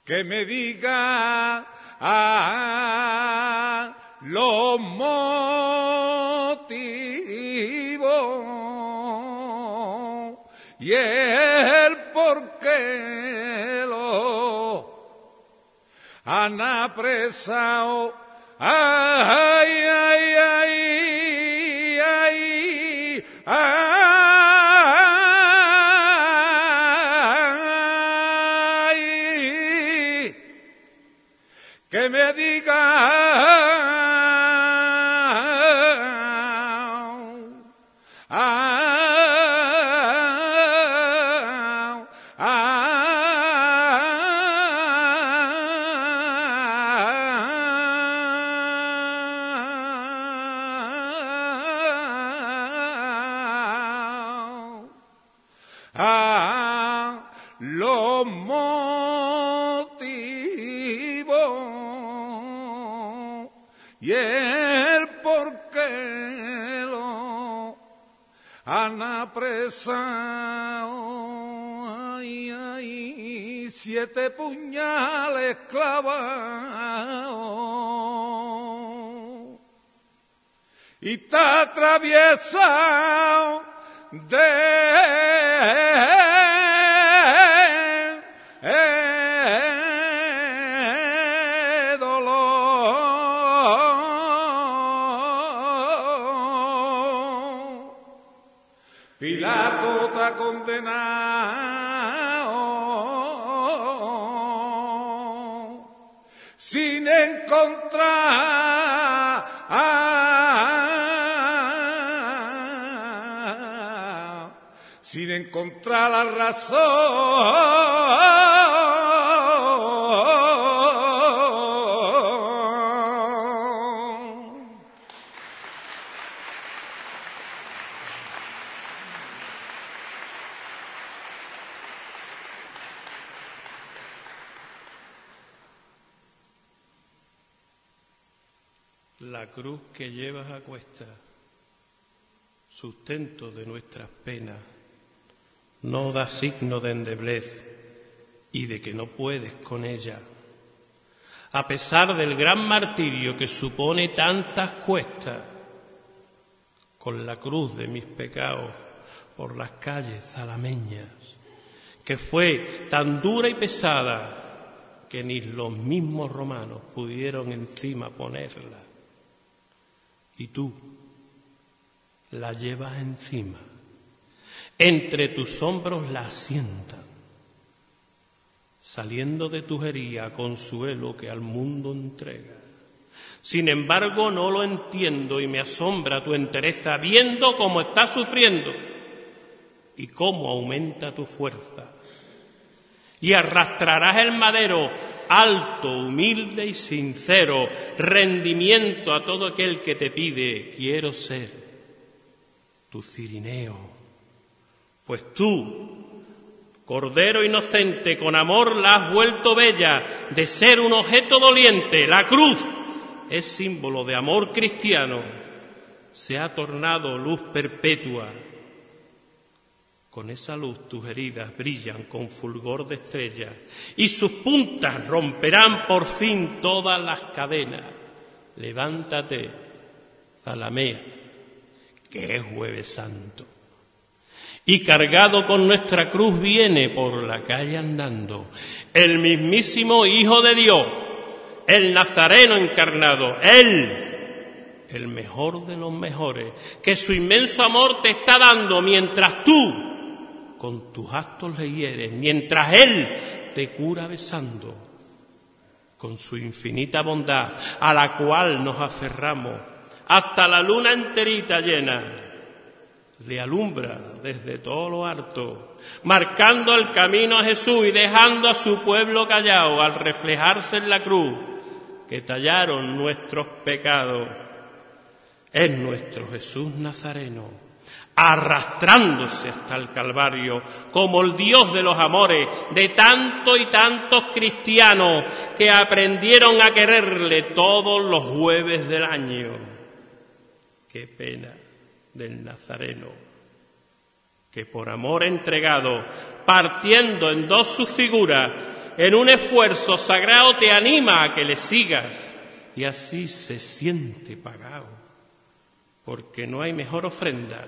Que me diga ah, los motivos y el porqué lo han apresado. Ay, ay, ay, ay, ay. Que me diga, ah, ah, ah, ah, los motivos. Y el porqué lo han apresado. Ay, ay, siete puñales clavados y está atravesado de condenado sin encontrar ah, sin encontrar la razón. La cruz que llevas a cuestas, sustento de nuestras penas, no da signo de endeblez y de que no puedes con ella. A pesar del gran martirio que supone tantas cuestas, con la cruz de mis pecados por las calles zalameñas, que fue tan dura y pesada que ni los mismos romanos pudieron encima ponerla. Y tú la llevas encima, entre tus hombros la asientan, saliendo de tu herida consuelo que al mundo entrega. Sin embargo, no lo entiendo y me asombra tu entereza, viendo cómo estás sufriendo y cómo aumenta tu fuerza. Y arrastrarás el madero alto, humilde y sincero, rendimiento a todo aquel que te pide, quiero ser tu cirineo. Pues tú, cordero inocente, con amor la has vuelto bella, de ser un objeto doliente, la cruz es símbolo de amor cristiano, se ha tornado luz perpetua. Con esa luz tus heridas brillan con fulgor de estrellas y sus puntas romperán por fin todas las cadenas. Levántate, Zalamea, que es Jueves Santo. y cargado con nuestra cruz viene por la calle andando el mismísimo Hijo de Dios, el Nazareno encarnado, Él, el mejor de los mejores, que su inmenso amor te está dando mientras tú con tus actos le hieres, mientras Él te cura besando con su infinita bondad a la cual nos aferramos hasta la luna enterita llena, le alumbra desde todo lo alto, marcando el camino a Jesús y dejando a su pueblo callado al reflejarse en la cruz que tallaron nuestros pecados. Es nuestro Jesús Nazareno, arrastrándose hasta el Calvario, como el Dios de los amores de tantos y tantos cristianos que aprendieron a quererle todos los jueves del año. Qué pena del Nazareno, que por amor entregado, partiendo en dos sus figuras, en un esfuerzo sagrado te anima a que le sigas, y así se siente pagado. Porque no hay mejor ofrenda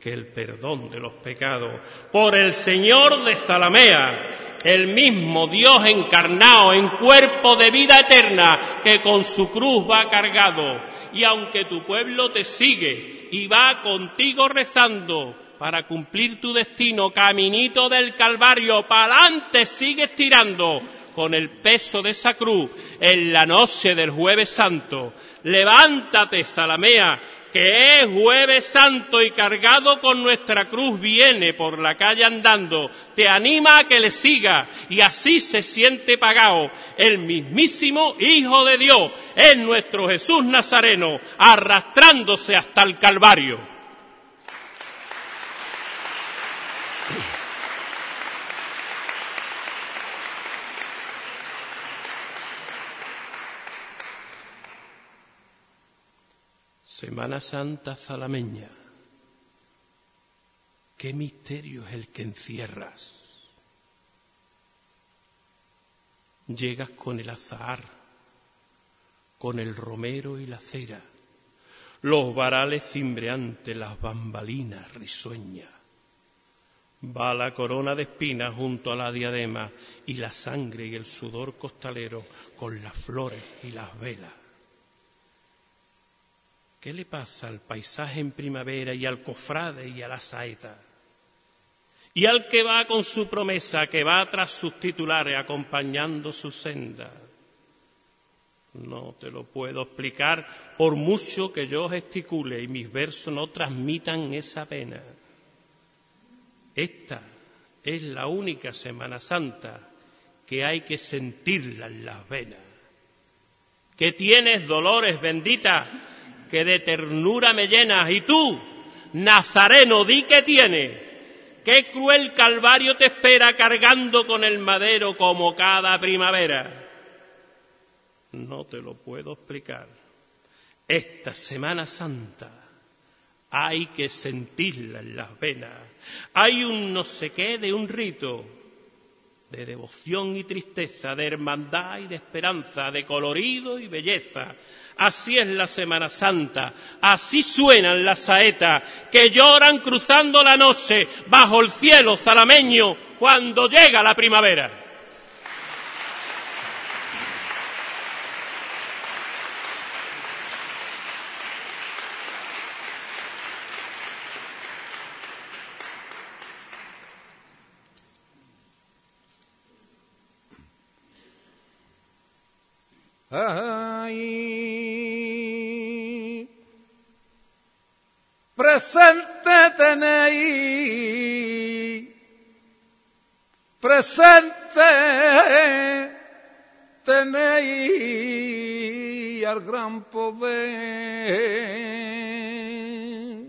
que el perdón de los pecados por el Señor de Zalamea, el mismo Dios encarnado en cuerpo de vida eterna que con su cruz va cargado. Y aunque tu pueblo te sigue y va contigo rezando para cumplir tu destino, caminito del Calvario, para adelante sigues tirando con el peso de esa cruz en la noche del Jueves Santo. Levántate, Zalamea, que es Jueves Santo y cargado con nuestra cruz viene por la calle andando, te anima a que le siga y así se siente pagado el mismísimo Hijo de Dios, es nuestro Jesús Nazareno, arrastrándose hasta el Calvario. Semana Santa zalameña, ¿qué misterio es el que encierras? Llegas con el azahar, con el romero y la cera, los varales cimbreantes, las bambalinas risueñas. Va la corona de espinas junto a la diadema y la sangre y el sudor costalero con las flores y las velas. ¿Qué le pasa al paisaje en primavera y al cofrade y a la saeta? Y al que va con su promesa, que va tras sus titulares acompañando su senda. No te lo puedo explicar por mucho que yo gesticule y mis versos no transmitan esa pena. Esta es la única Semana Santa que hay que sentirla en las venas. Que tienes dolores benditas, que de ternura me llenas, y tú, Nazareno, di que tiene, qué cruel calvario te espera cargando con el madero como cada primavera. No te lo puedo explicar, esta Semana Santa hay que sentirla en las venas, hay un no sé qué de un rito, de devoción y tristeza, de hermandad y de esperanza, de colorido y belleza. Así es la Semana Santa, así suenan las saetas que lloran cruzando la noche bajo el cielo zalameño cuando llega la primavera. Ay, presente tenéis, presente tenéis al gran poder.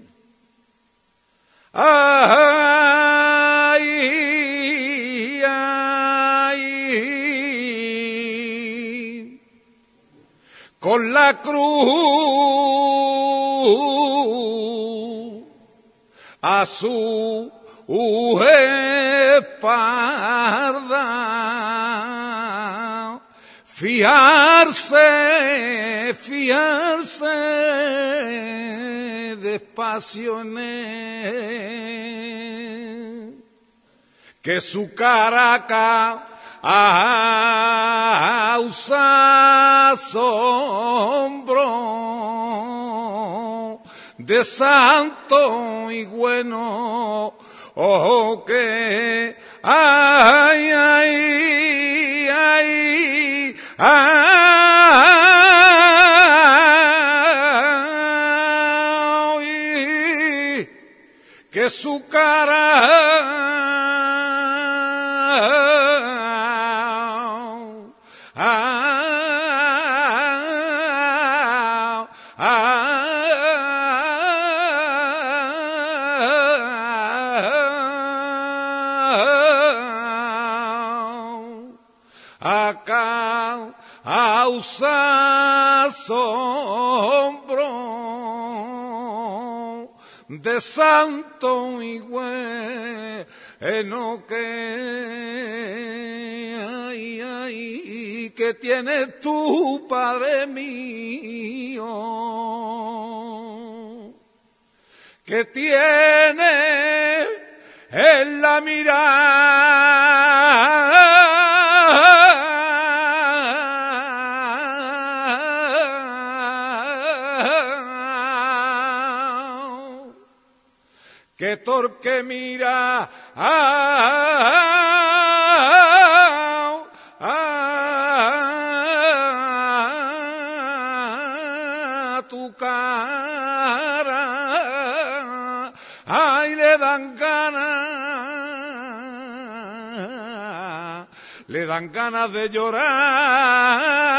Ay, con la cruz a su espalda, fiarse, fiarse despasioné, que su caraca causa asombro de santo y bueno. Ojo que ay, ay, ay, ay, que su cara ay, ay, asombro de santo y bueno que ay, ay, que tienes tú, Padre mío, que tienes en la mirada que torque mira, ah, ah, ah, tu cara, ay, le dan ganas, le dan ganas de llorar.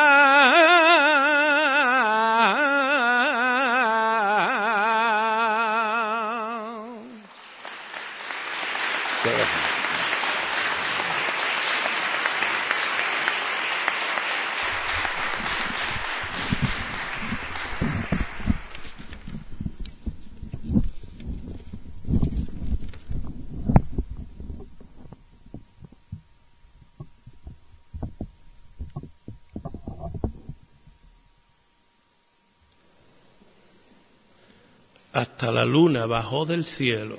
Hasta la luna bajó del cielo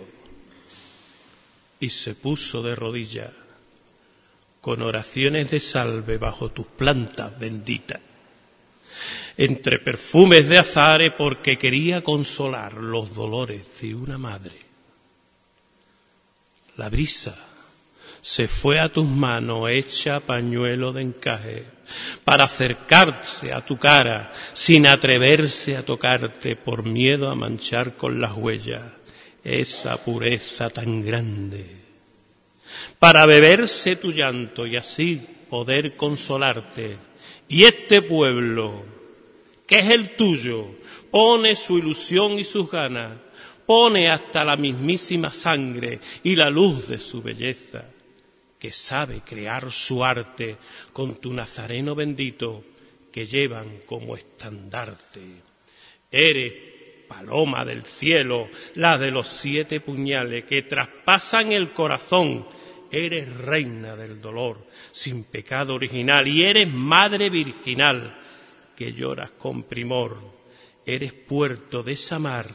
y se puso de rodillas con oraciones de salve bajo tus plantas benditas, entre perfumes de azahar, porque quería consolar los dolores de una madre. La brisa se fue a tus manos hecha pañuelo de encaje para acercarse a tu cara sin atreverse a tocarte por miedo a manchar con las huellas esa pureza tan grande, para beberse tu llanto y así poder consolarte. Y este pueblo, que es el tuyo, pone su ilusión y sus ganas, pone hasta la mismísima sangre y la luz de su belleza, que sabe crear su arte con tu nazareno bendito que llevan como estandarte. Eres, paloma del cielo, la de los siete puñales que traspasan el corazón. Eres reina del dolor, sin pecado original, y eres madre virginal, que lloras con primor. Eres puerto de esa mar,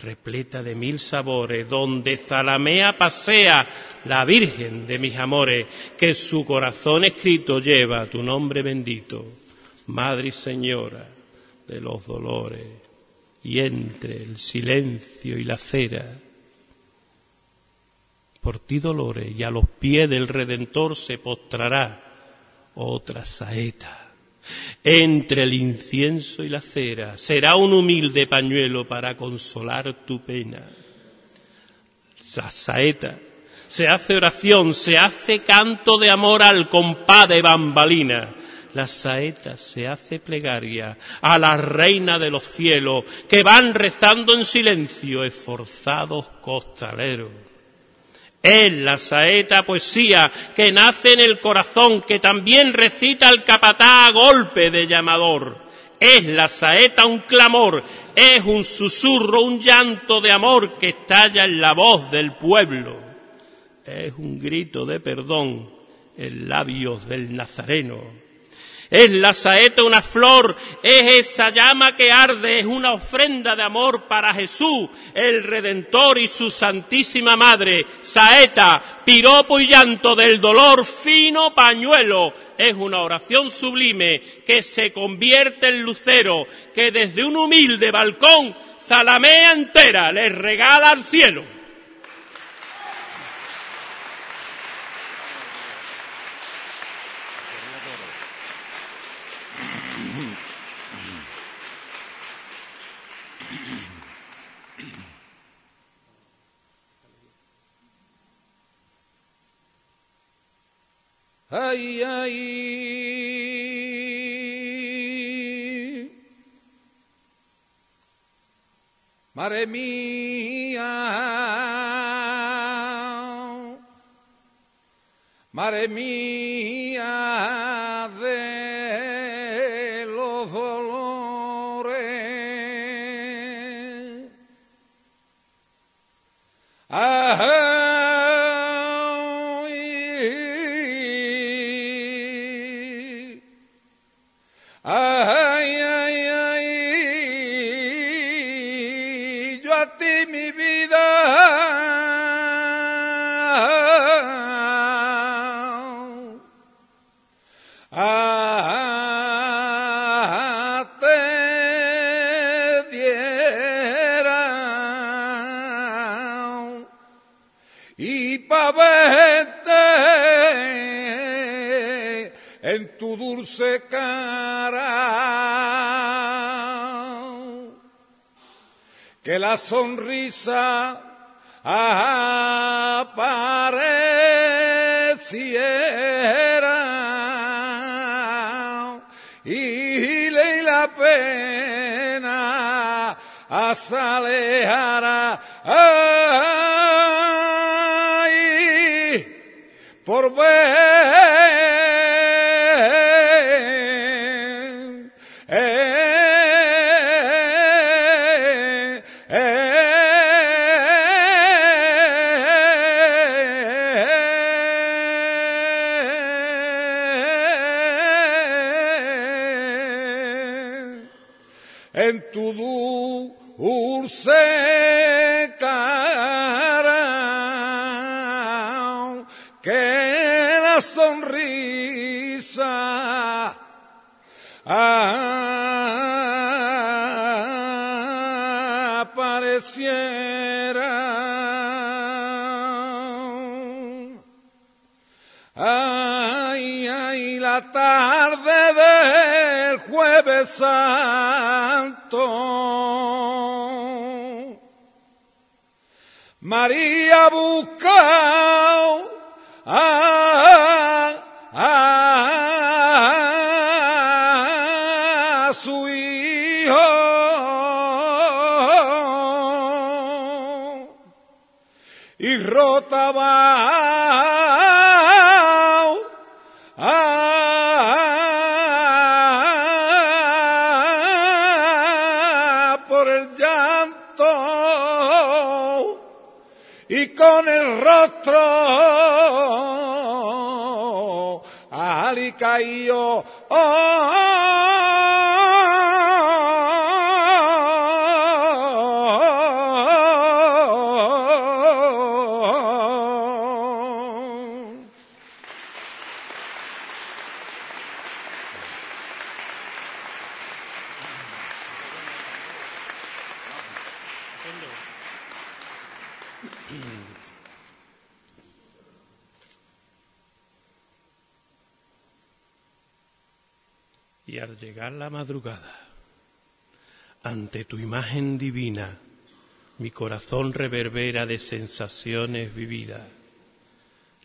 repleta de mil sabores, donde Zalamea pasea la Virgen de mis amores, que su corazón escrito lleva tu nombre bendito, Madre y Señora de los dolores. Y entre el silencio y la cera, por ti dolores, y a los pies del Redentor se postrará otra saeta. Entre el incienso y la cera será un humilde pañuelo para consolar tu pena. La saeta se hace oración, se hace canto de amor al compás de bambalina. La saeta se hace plegaria a la reina de los cielos, que van rezando en silencio esforzados costaleros. Es la saeta poesía que nace en el corazón, que también recita el capatá a golpe de llamador. Es la saeta un clamor, es un susurro, un llanto de amor que estalla en la voz del pueblo. Es un grito de perdón en labios del nazareno. Es la saeta una flor, es esa llama que arde, es una ofrenda de amor para Jesús, el Redentor y su Santísima Madre. Saeta, piropo y llanto del dolor, fino pañuelo. Es una oración sublime que se convierte en lucero, que desde un humilde balcón Zalamea entera les regala al cielo. Ay, ay, madre mía, madre mía de los dolores. Ajá. Dulce cara, que la sonrisa apareciera y la pena se alejara. Ay, por ver Santo, María buscó a, a, a su hijo y rotaba. Caío, oh, oh, oh, oh, oh, oh, oh. Y al llegar la madrugada, ante tu imagen divina, mi corazón reverbera de sensaciones vividas.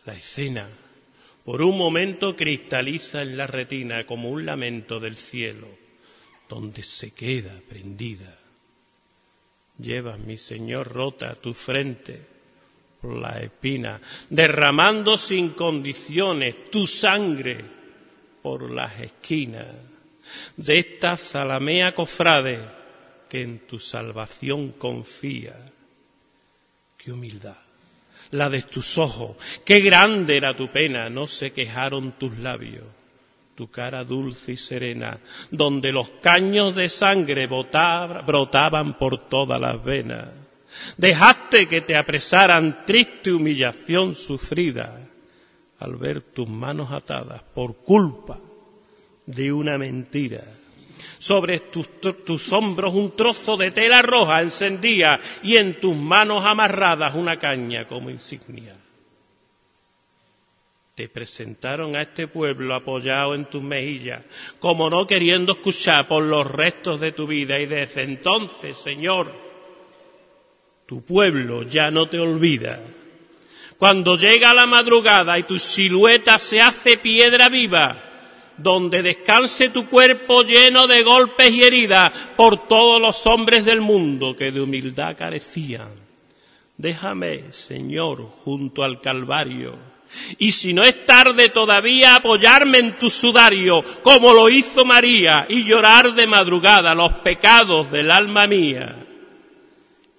La escena, por un momento, cristaliza en la retina como un lamento del cielo, donde se queda prendida. Llevas, mi Señor, rota a tu frente por la espina, derramando sin condiciones tu sangre por las esquinas de esta Zalamea cofrade que en tu salvación confía. Qué humildad la de tus ojos, qué grande era tu pena, no se quejaron tus labios, tu cara dulce y serena, donde los caños de sangre botab- brotaban por todas las venas. Dejaste que te apresaran, triste humillación sufrida, al ver tus manos atadas por culpa de una mentira. Sobre tus, tus hombros un trozo de tela roja encendía y en tus manos amarradas una caña como insignia. Te presentaron a este pueblo apoyado en tus mejillas, como no queriendo escuchar por los restos de tu vida. Y desde entonces, Señor, tu pueblo ya no te olvida. Cuando llega la madrugada y tu silueta se hace piedra viva, donde descanse tu cuerpo lleno de golpes y heridas por todos los hombres del mundo que de humildad carecían. Déjame, Señor, junto al Calvario, y si no es tarde todavía, apoyarme en tu sudario, como lo hizo María, y llorar de madrugada los pecados del alma mía.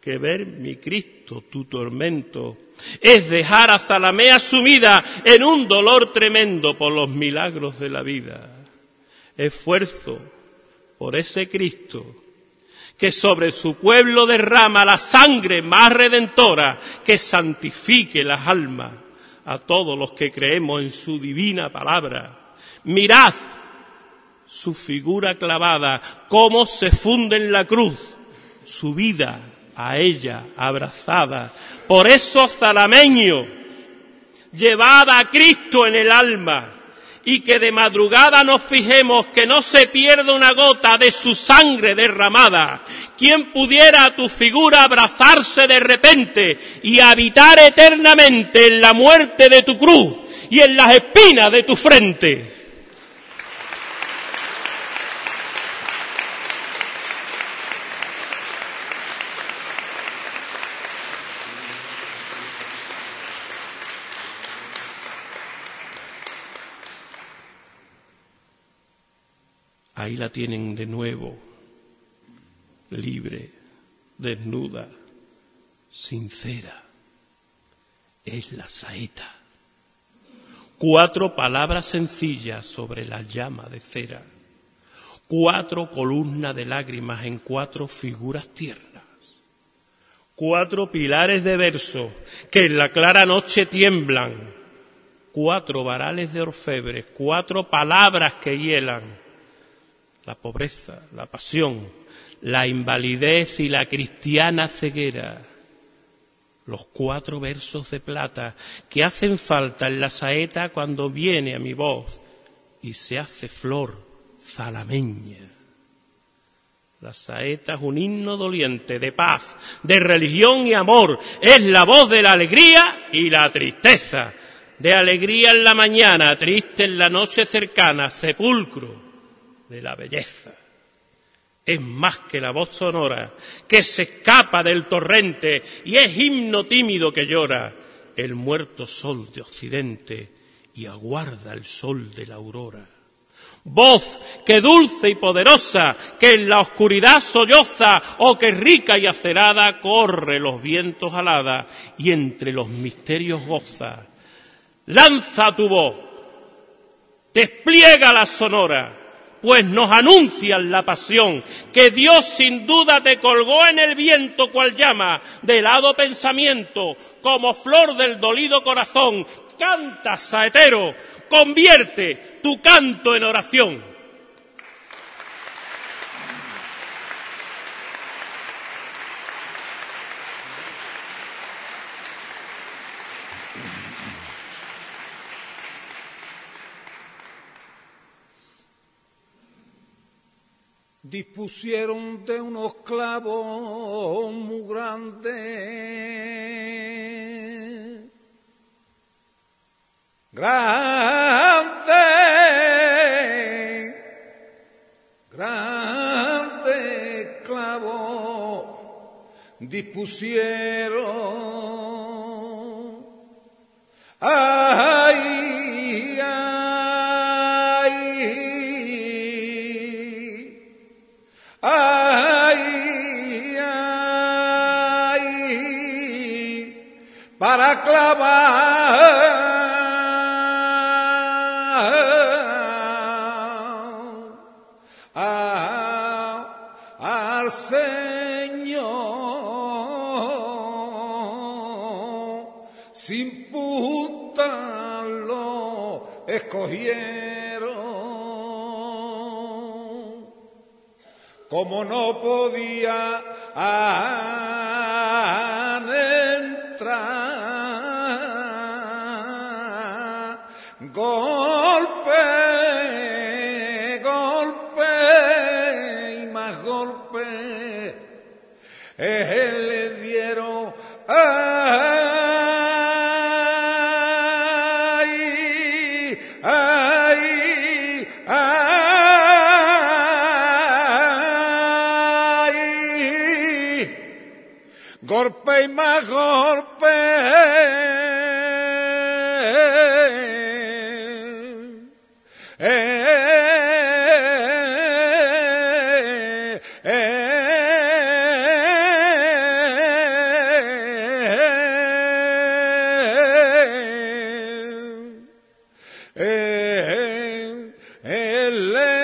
Que ver, mi Cristo, tu tormento es dejar a Zalamea sumida en un dolor tremendo por los milagros de la vida. Esfuerzo por ese Cristo que sobre su pueblo derrama la sangre más redentora, que santifique las almas a todos los que creemos en su divina palabra. Mirad su figura clavada, cómo se funde en la cruz, su vida a ella abrazada. Por eso, zalameños, llevad a Cristo en el alma, y que de madrugada nos fijemos que no se pierda una gota de su sangre derramada. Quien pudiera a tu figura abrazarse de repente y habitar eternamente en la muerte de tu cruz y en las espinas de tu frente. Ahí la tienen de nuevo, libre, desnuda, sincera. Es la saeta. Cuatro palabras sencillas sobre la llama de cera. Cuatro columnas de lágrimas en cuatro figuras tiernas. Cuatro pilares de verso que en la clara noche tiemblan. Cuatro varales de orfebres, cuatro palabras que hielan. La pobreza, la pasión, la invalidez y la cristiana ceguera. Los cuatro versos de plata que hacen falta en la saeta cuando viene a mi voz y se hace flor zalameña. La saeta es un himno doliente de paz, de religión y amor. Es la voz de la alegría y la tristeza. De alegría en la mañana, triste en la noche cercana, sepulcro de la belleza. Es más que la voz sonora que se escapa del torrente y es himno tímido que llora el muerto sol de occidente y aguarda el sol de la aurora. Voz que dulce y poderosa, que en la oscuridad solloza o que rica y acerada corre los vientos alada y entre los misterios goza. Lanza tu voz, despliega la sonora, pues nos anuncian la pasión, que Dios sin duda te colgó en el viento cual llama, de helado pensamiento, como flor del dolido corazón. Canta, saetero, convierte tu canto en oración. Dispusieron de unos clavos muy grandes, grandes, grandes clavos dispusieron. Ay, ay. Ay, ay, para clavar sin puntarlo escogieron. Como no podía entrar, golpe, golpe y más golpe, le dieron a... Golpe y más golpe, eh, eh, eh, eh, eh, eh, le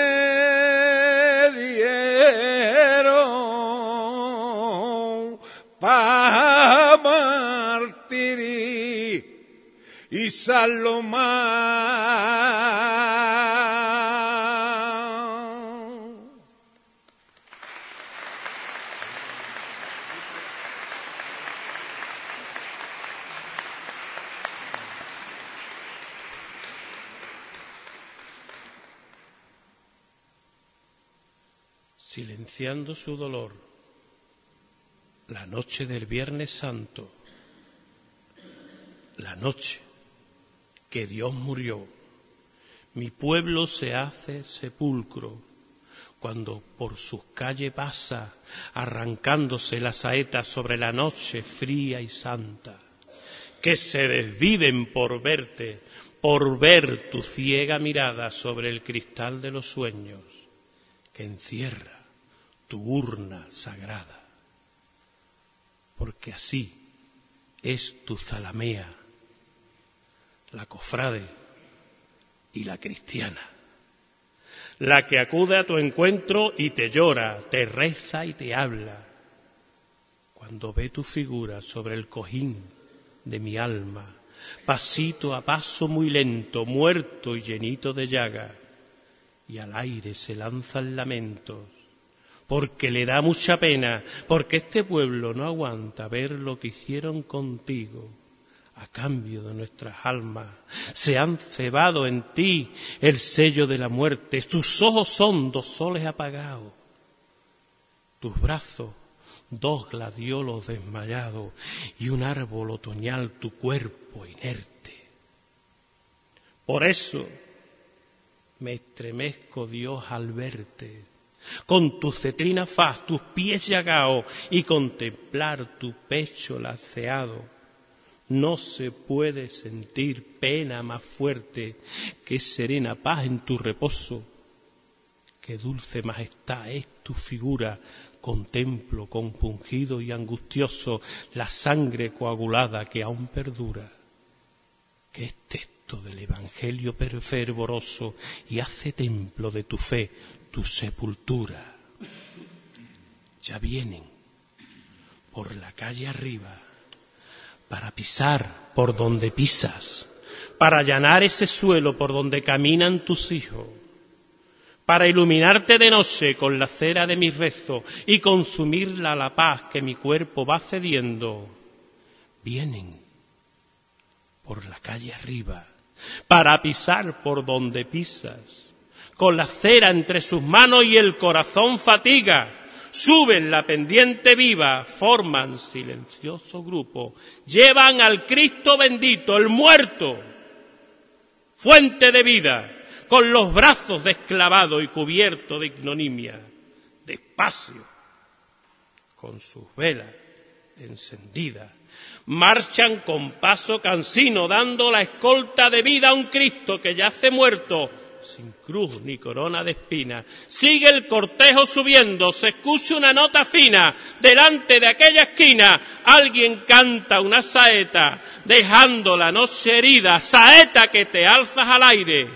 dieron para martirio y Salomón. Silenciando su dolor, la noche del Viernes Santo, la noche que Dios murió, mi pueblo se hace sepulcro, cuando por sus calles pasa, arrancándose la saeta sobre la noche fría y santa, que se desviven por verte, por ver tu ciega mirada sobre el cristal de los sueños, que encierra tu urna sagrada. Porque así es tu Zalamea, la cofrade y la cristiana, la que acude a tu encuentro y te llora, te reza y te habla. Cuando ve tu figura sobre el cojín de mi alma, pasito a paso muy lento, muerto y llenito de llaga, y al aire se lanzan lamentos, porque le da mucha pena, porque este pueblo no aguanta ver lo que hicieron contigo. A cambio de nuestras almas, se han cebado en ti el sello de la muerte. Tus ojos son dos soles apagados, tus brazos dos gladiolos desmayados y un árbol otoñal tu cuerpo inerte. Por eso me estremezco, Dios, al verte, con tu cetrina faz, tus pies llagaos, y contemplar tu pecho laceado. No se puede sentir pena más fuerte que serena paz en tu reposo. Qué dulce majestad es tu figura, contemplo compungido y angustioso la sangre coagulada que aún perdura. Que es texto del Evangelio fervoroso y hace templo de tu fe, tu sepultura. Ya vienen por la calle arriba para pisar por donde pisas, para allanar ese suelo por donde caminan tus hijos, para iluminarte de noche con la cera de mis rezos y consumirla la paz que mi cuerpo va cediendo. Vienen por la calle arriba para pisar por donde pisas, con la cera entre sus manos y el corazón fatiga, suben la pendiente viva, forman silencioso grupo, llevan al Cristo bendito, el muerto, fuente de vida, con los brazos desclavados y cubierto de ignominia, despacio, con sus velas encendidas, marchan con paso cansino, dando la escolta de vida a un Cristo que yace muerto, sin cruz ni corona de espina. Sigue el cortejo subiendo, se escucha una nota fina, delante de aquella esquina alguien canta una saeta, dejando la noche herida, saeta que te alzas al aire.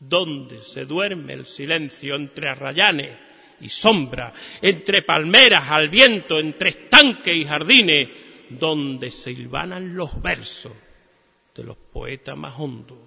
Donde se duerme el silencio, entre arrayanes y sombra, entre palmeras al viento, entre estanques y jardines, donde silvanan los versos de los poetas más hondos,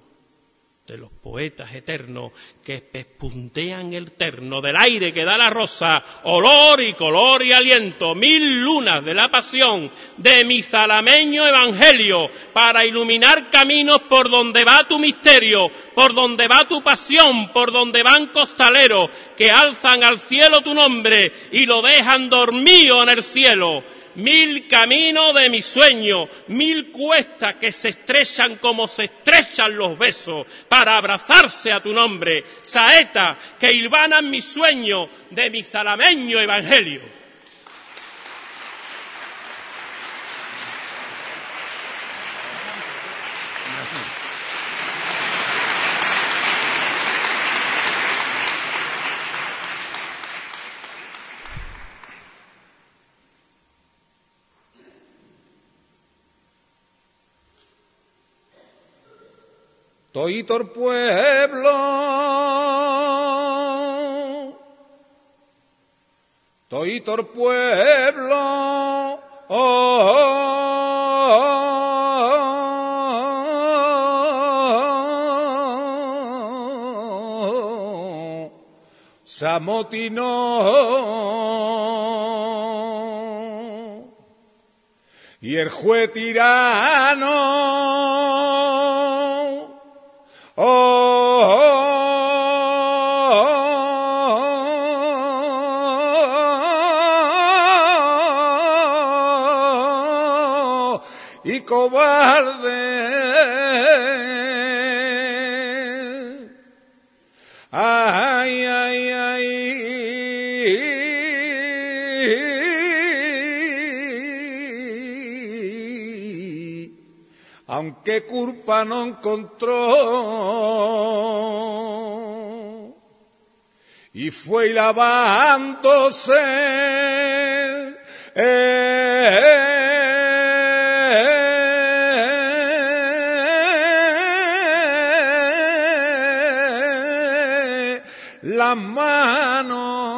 de los poetas eternos que pespuntean el terno del aire que da la rosa, olor y color y aliento, mil lunas de la pasión de mi zalameño evangelio, para iluminar caminos por donde va tu misterio, por donde va tu pasión, por donde van costaleros que alzan al cielo tu nombre y lo dejan dormido en el cielo. Mil caminos de mi sueño, mil cuestas que se estrechan como se estrechan los besos para abrazarse a tu nombre, saeta que hilvanan mi sueño de mi zalameño evangelio. Todo el pueblo, todo el pueblo, oh, oh, oh, oh, se amotinó y el juez tirano. Oh, oh, oh, oh, oh, y cobarde, ay, ay, ay, aunque culpa no encontró. Y fue lavándose eh, eh, eh, las manos.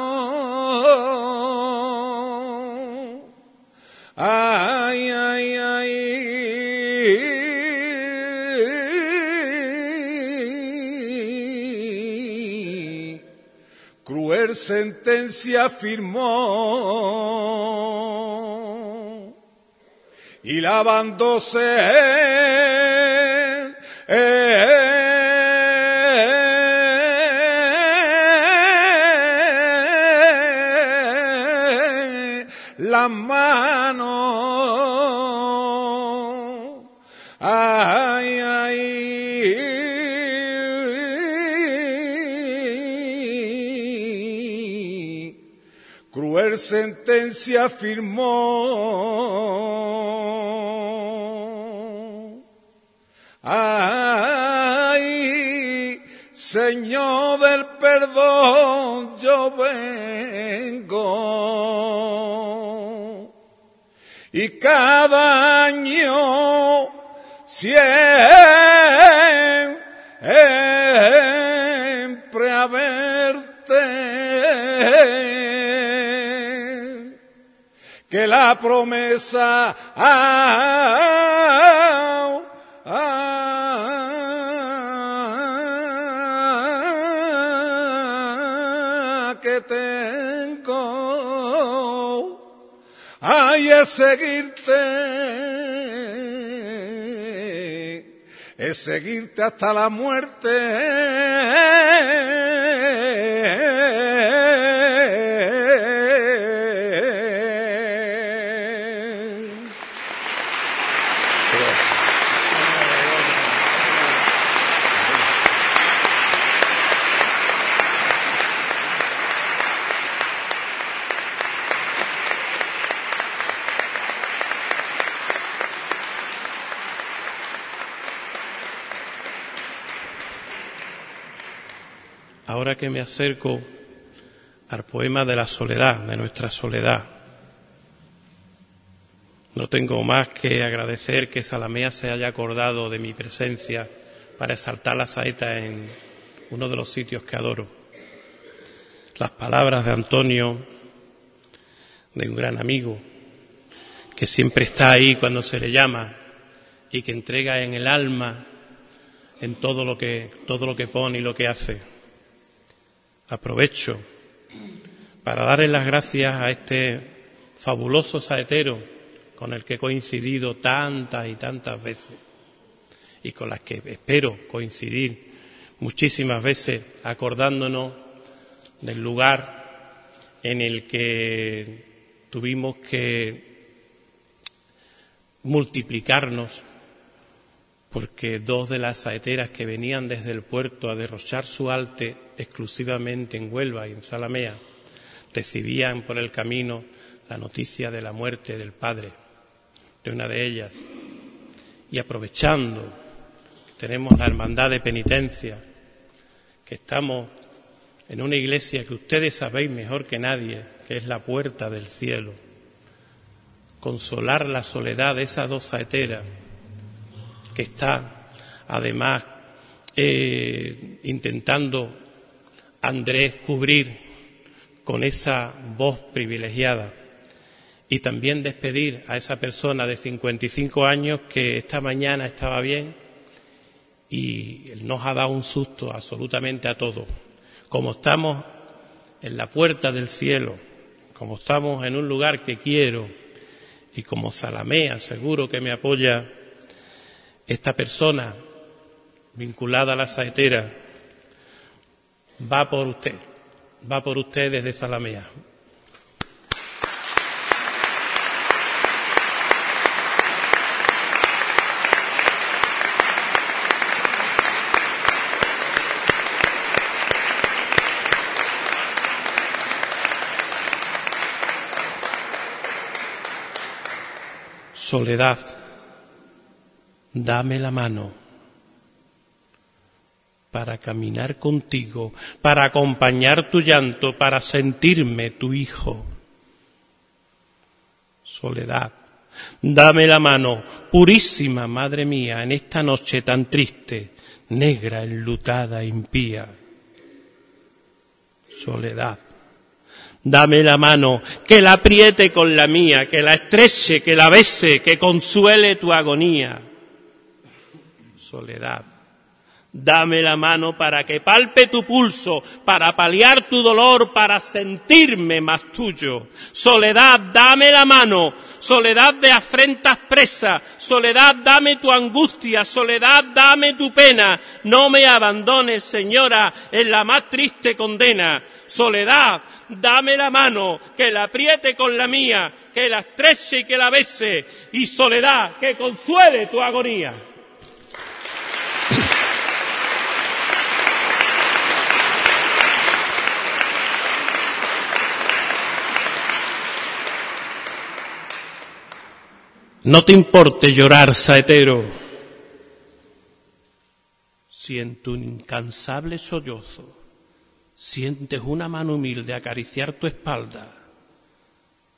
Ay, ay, ay. Cruel sentencia firmó y lavándose eh, eh, eh, las manos. Ay, ay. Cruel sentencia firmó. Ay, Señor del perdón, yo vengo. Y cada año siempre a verte. Que la promesa ah, ah, ah, que tengo ay, es seguirte, es seguirte hasta la muerte. Ahora que me acerco al poema de la soledad, de nuestra soledad, no tengo más que agradecer que Zalamea se haya acordado de mi presencia para exaltar la saeta en uno de los sitios que adoro. Las palabras de Antonio, de un gran amigo, que siempre está ahí cuando se le llama y que entrega en el alma, en todo lo que, todo lo que pone y lo que hace. Aprovecho para darle las gracias a este fabuloso saetero con el que he coincidido tantas y tantas veces y con las que espero coincidir muchísimas veces, acordándonos del lugar en el que tuvimos que multiplicarnos, porque dos de las saeteras que venían desde el puerto a derrochar su arte exclusivamente en Huelva y en Zalamea recibían por el camino la noticia de la muerte del padre de una de ellas. Y aprovechando que tenemos la hermandad de penitencia, que estamos en una iglesia que ustedes sabéis mejor que nadie, que es la puerta del cielo, consolar la soledad de esas dos saeteras, que está además eh, intentando Andrés cubrir con esa voz privilegiada, y también despedir a esa persona de cincuenta y cinco años que esta mañana estaba bien y nos ha dado un susto absolutamente a todos. Como estamos en la puerta del cielo, como estamos en un lugar que quiero y como Zalamea seguro que me apoya, esta persona vinculada a la saetera va por usted. Va por usted desde Zalamea. Soledad, dame la mano para caminar contigo, para acompañar tu llanto, para sentirme tu hijo. Soledad, dame la mano, purísima madre mía, en esta noche tan triste, negra, enlutada, impía. Soledad, dame la mano, que la apriete con la mía, que la estreche, que la bese, que consuele tu agonía. Soledad, dame la mano para que palpe tu pulso, para paliar tu dolor, para sentirme más tuyo. Soledad, dame la mano, soledad de afrentas presas, soledad, dame tu angustia, soledad, dame tu pena. No me abandones, señora, en la más triste condena. Soledad, dame la mano, que la apriete con la mía, que la estreche y que la bese, y soledad, que consuele tu agonía. No te importe llorar, saetero, si en tu incansable sollozo sientes una mano humilde acariciar tu espalda,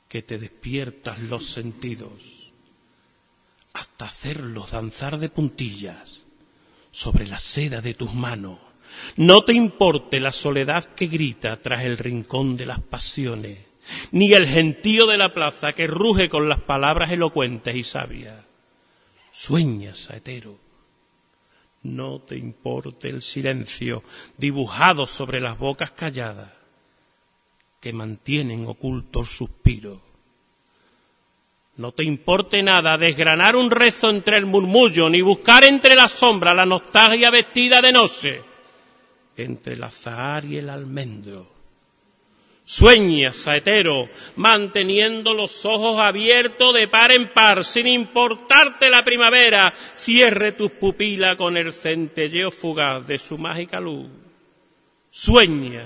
que te despiertas los sentidos hasta hacerlos danzar de puntillas sobre la seda de tus manos. No te importe la soledad que grita tras el rincón de las pasiones, ni el gentío de la plaza que ruge con las palabras elocuentes y sabias. Sueña, saetero, no te importe el silencio dibujado sobre las bocas calladas que mantienen oculto el suspiro. No te importe nada desgranar un rezo entre el murmullo, ni buscar entre la sombra la nostalgia vestida de noche, entre el azahar y el almendro. Sueña, saetero, manteniendo los ojos abiertos de par en par, sin importarte la primavera, cierre tus pupilas con el centelleo fugaz de su mágica luz. Sueña,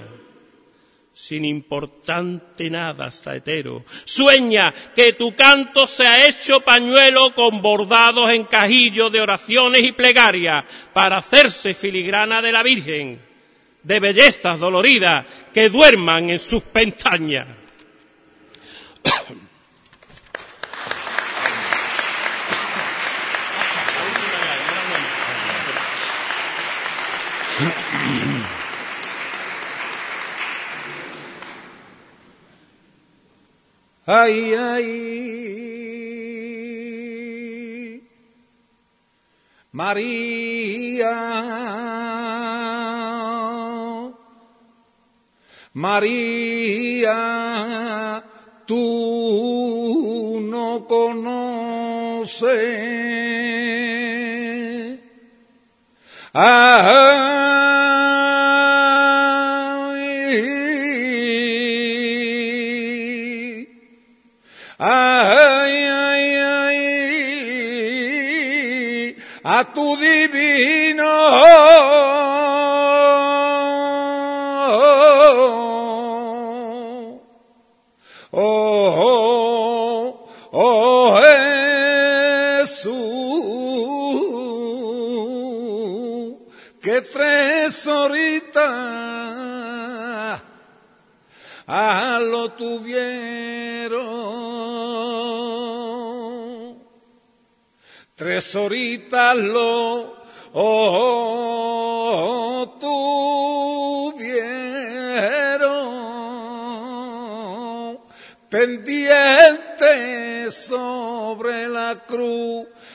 sin importarte nada, saetero, sueña que tu canto se ha hecho pañuelo con bordados en cajillos de oraciones y plegarias para hacerse filigrana de la Virgen, de bellezas doloridas que duerman en sus pestañas. Ay, ay. María, María, tú no conoces ay, ay, ay, ay, a tu divino. Ahorita ah, lo tuvieron, tres horitas lo oh, oh, oh, tuvieron pendiente sobre la cruz.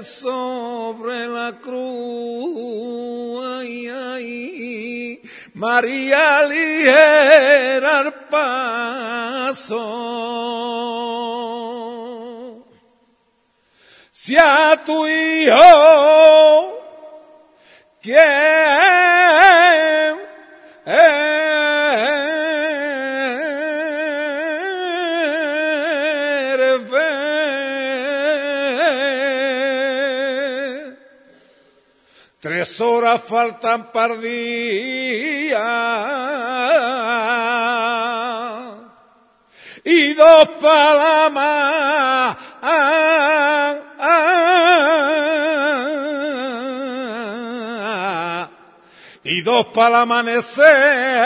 Sobre la cruz, ay, ay, María ligera el paso, si a tu hijo quien tres horas faltan para el día y dos para la mañana y dos para el amanecer.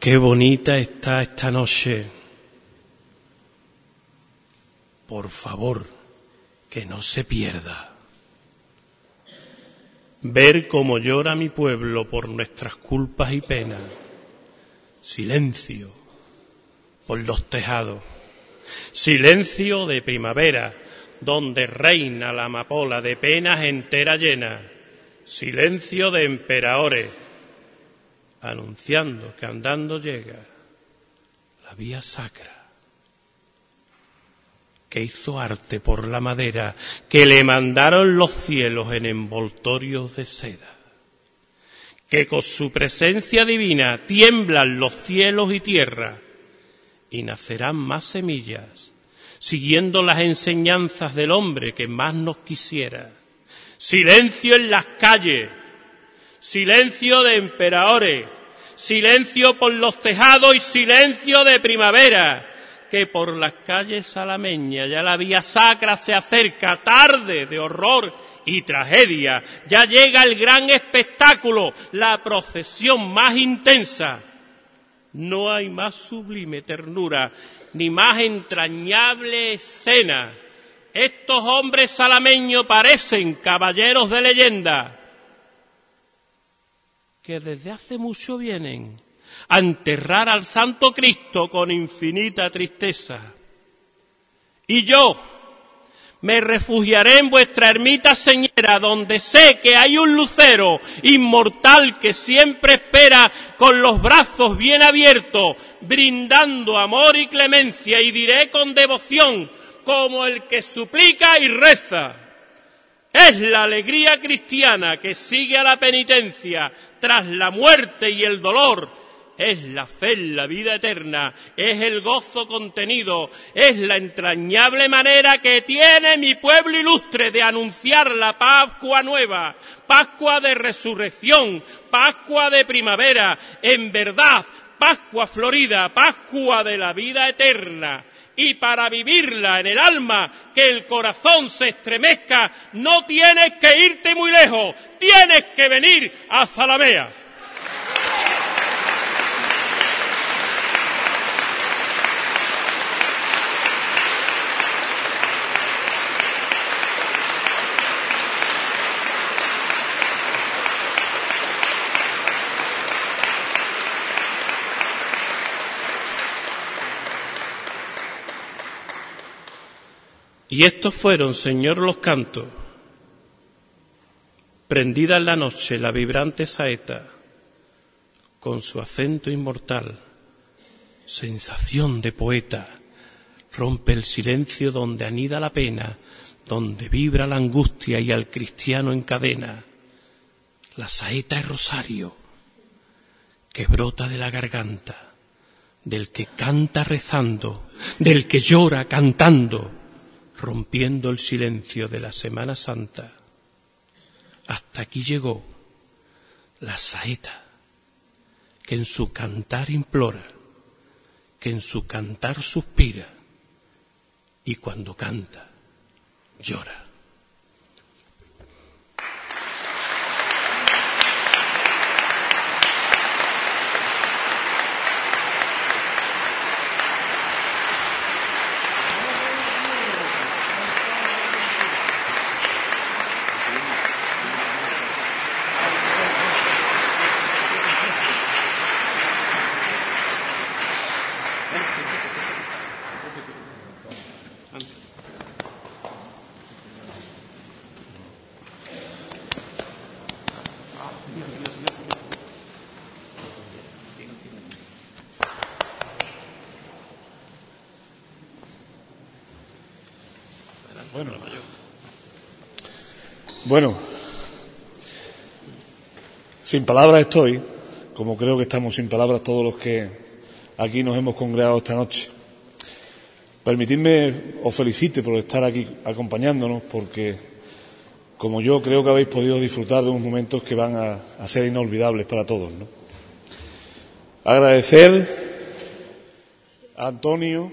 Qué bonita está esta noche. Por favor, que no se pierda. Ver cómo llora mi pueblo por nuestras culpas y penas. Silencio por los tejados. Silencio de primavera, donde reina la amapola de penas entera llena. Silencio de emperadores. Anunciando que andando llega la Vía Sacra, que hizo arte por la madera, que le mandaron los cielos en envoltorios de seda, que con su presencia divina tiemblan los cielos y tierra, y nacerán más semillas, siguiendo las enseñanzas del hombre que más nos quisiera. Silencio en las calles, silencio de emperadores. Silencio por los tejados y silencio de primavera, que por las calles zalameñas ya la Vía Sacra se acerca, tarde de horror y tragedia. Ya llega el gran espectáculo, la procesión más intensa. No hay más sublime ternura, ni más entrañable escena. Estos hombres zalameños parecen caballeros de leyenda, que desde hace mucho vienen a enterrar al Santo Cristo con infinita tristeza. Y yo me refugiaré en vuestra ermita señera, donde sé que hay un lucero inmortal que siempre espera con los brazos bien abiertos, brindando amor y clemencia, y diré con devoción, como el que suplica y reza: es la alegría cristiana que sigue a la penitencia tras la muerte y el dolor, es la fe en la vida eterna, es el gozo contenido, es la entrañable manera que tiene mi pueblo ilustre de anunciar la Pascua nueva, Pascua de resurrección, Pascua de primavera, en verdad, Pascua florida, Pascua de la vida eterna. Y para vivirla en el alma, que el corazón se estremezca, no tienes que irte muy lejos, tienes que venir a Zalamea. Y estos fueron, Señor, los cantos: prendida en la noche la vibrante saeta, con su acento inmortal, sensación de poeta, rompe el silencio donde anida la pena, donde vibra la angustia y al cristiano encadena. La saeta es rosario, que brota de la garganta, del que canta rezando, del que llora cantando, rompiendo el silencio de la Semana Santa. Hasta aquí llegó la saeta, que en su cantar implora, que en su cantar suspira, y cuando canta, llora. Bueno, sin palabras estoy, como creo que estamos sin palabras todos los que aquí nos hemos congregado esta noche. Permitidme, os felicite por estar aquí acompañándonos, porque como yo creo que habéis podido disfrutar de unos momentos que van a, a ser inolvidables para todos, ¿no? Agradecer a Antonio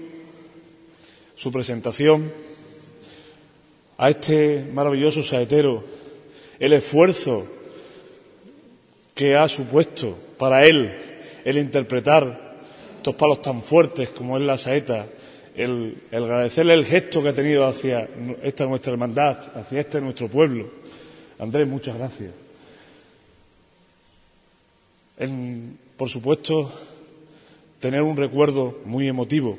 su presentación, a este maravilloso saetero, el esfuerzo que ha supuesto para él el interpretar estos palos tan fuertes como es la saeta, el, el agradecerle el gesto que ha tenido hacia esta nuestra hermandad, hacia este nuestro pueblo. Andrés, muchas gracias. En, por supuesto, tener un recuerdo muy emotivo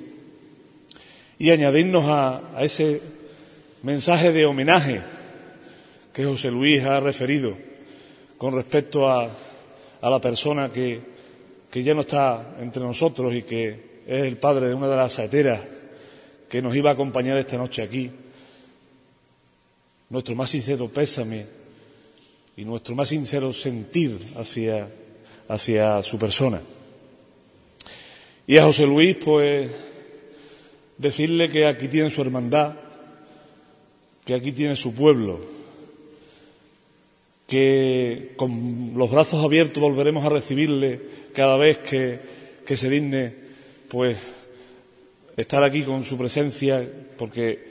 y añadirnos a, a ese mensaje de homenaje que José Luis ha referido con respecto a, a la persona que, que ya no está entre nosotros y que es el padre de una de las saeteras que nos iba a acompañar esta noche aquí. Nuestro más sincero pésame y nuestro más sincero sentir hacia, hacia su persona. Y a José Luis, pues, decirle que aquí tiene su hermandad, que aquí tiene su pueblo, que con los brazos abiertos volveremos a recibirle cada vez que, que se digne, pues, estar aquí con su presencia, porque,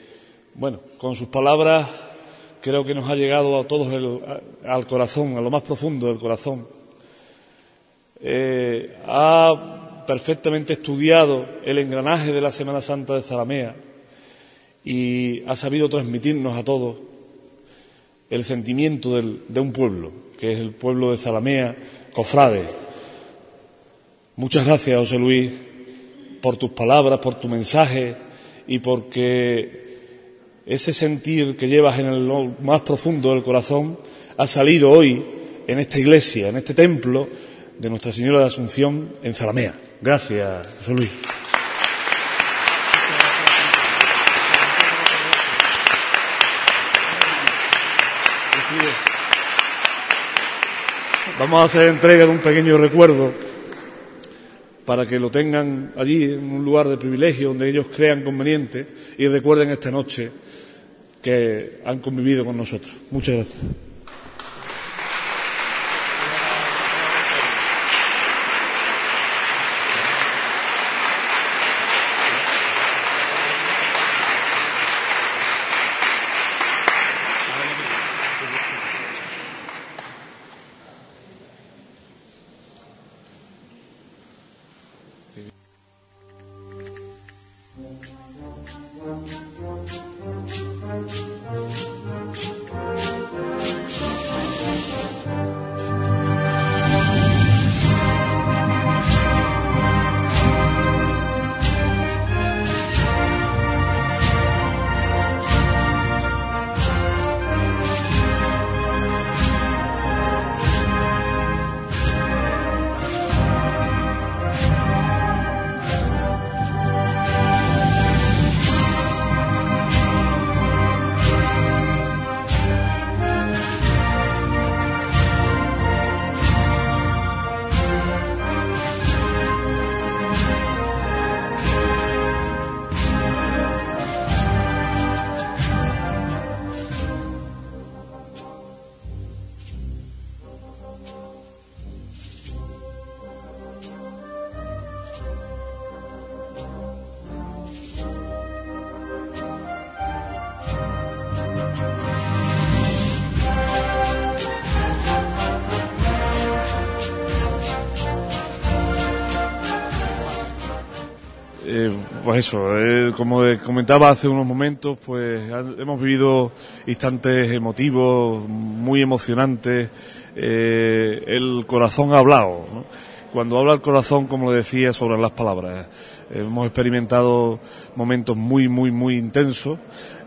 bueno, con sus palabras creo que nos ha llegado a todos el, a, al corazón, a lo más profundo del corazón. Eh, ha perfectamente estudiado el engranaje de la Semana Santa de Zalamea y ha sabido transmitirnos a todos el sentimiento del, de un pueblo, que es el pueblo de Zalamea, cofrade. Muchas gracias, José Luis, por tus palabras, por tu mensaje y porque ese sentir que llevas en el lo más profundo del corazón ha salido hoy en esta iglesia, en este templo de Nuestra Señora de Asunción en Zalamea. Gracias, José Luis. Vamos a hacer entrega de un pequeño recuerdo para que lo tengan allí en un lugar de privilegio donde ellos crean conveniente y recuerden esta noche que han convivido con nosotros. Muchas gracias. Pues eso, eh, como comentaba hace unos momentos, pues han, hemos vivido instantes emotivos, muy emocionantes. Eh, el corazón ha hablado, ¿no? Cuando habla el corazón, como le decía, sobre las palabras. Eh, hemos experimentado momentos muy, muy, muy intensos.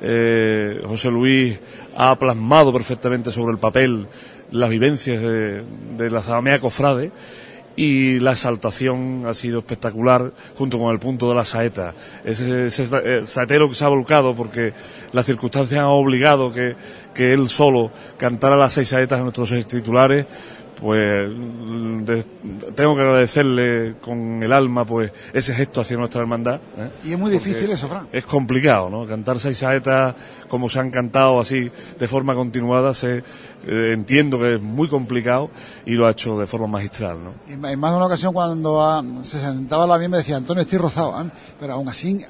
Eh, José Luis ha plasmado perfectamente sobre el papel las vivencias de, de la Zalamea cofrade. Y la exaltación ha sido espectacular, junto con el punto de la saeta. Ese, ese saetero que se ha volcado porque las circunstancias han obligado que, que él solo cantara las seis saetas a nuestros seis titulares. Pues de, tengo que agradecerle con el alma pues ese gesto hacia nuestra hermandad, ¿eh? Y es muy difícil eso, Fran. Es complicado, ¿no? Cantar seis saetas como se han cantado así de forma continuada, se, eh, entiendo que es muy complicado y lo ha hecho de forma magistral, ¿no? Y en más de una ocasión cuando ah, se sentaba la bien me decía, Antonio, estoy rozado, ¿eh? Pero aún así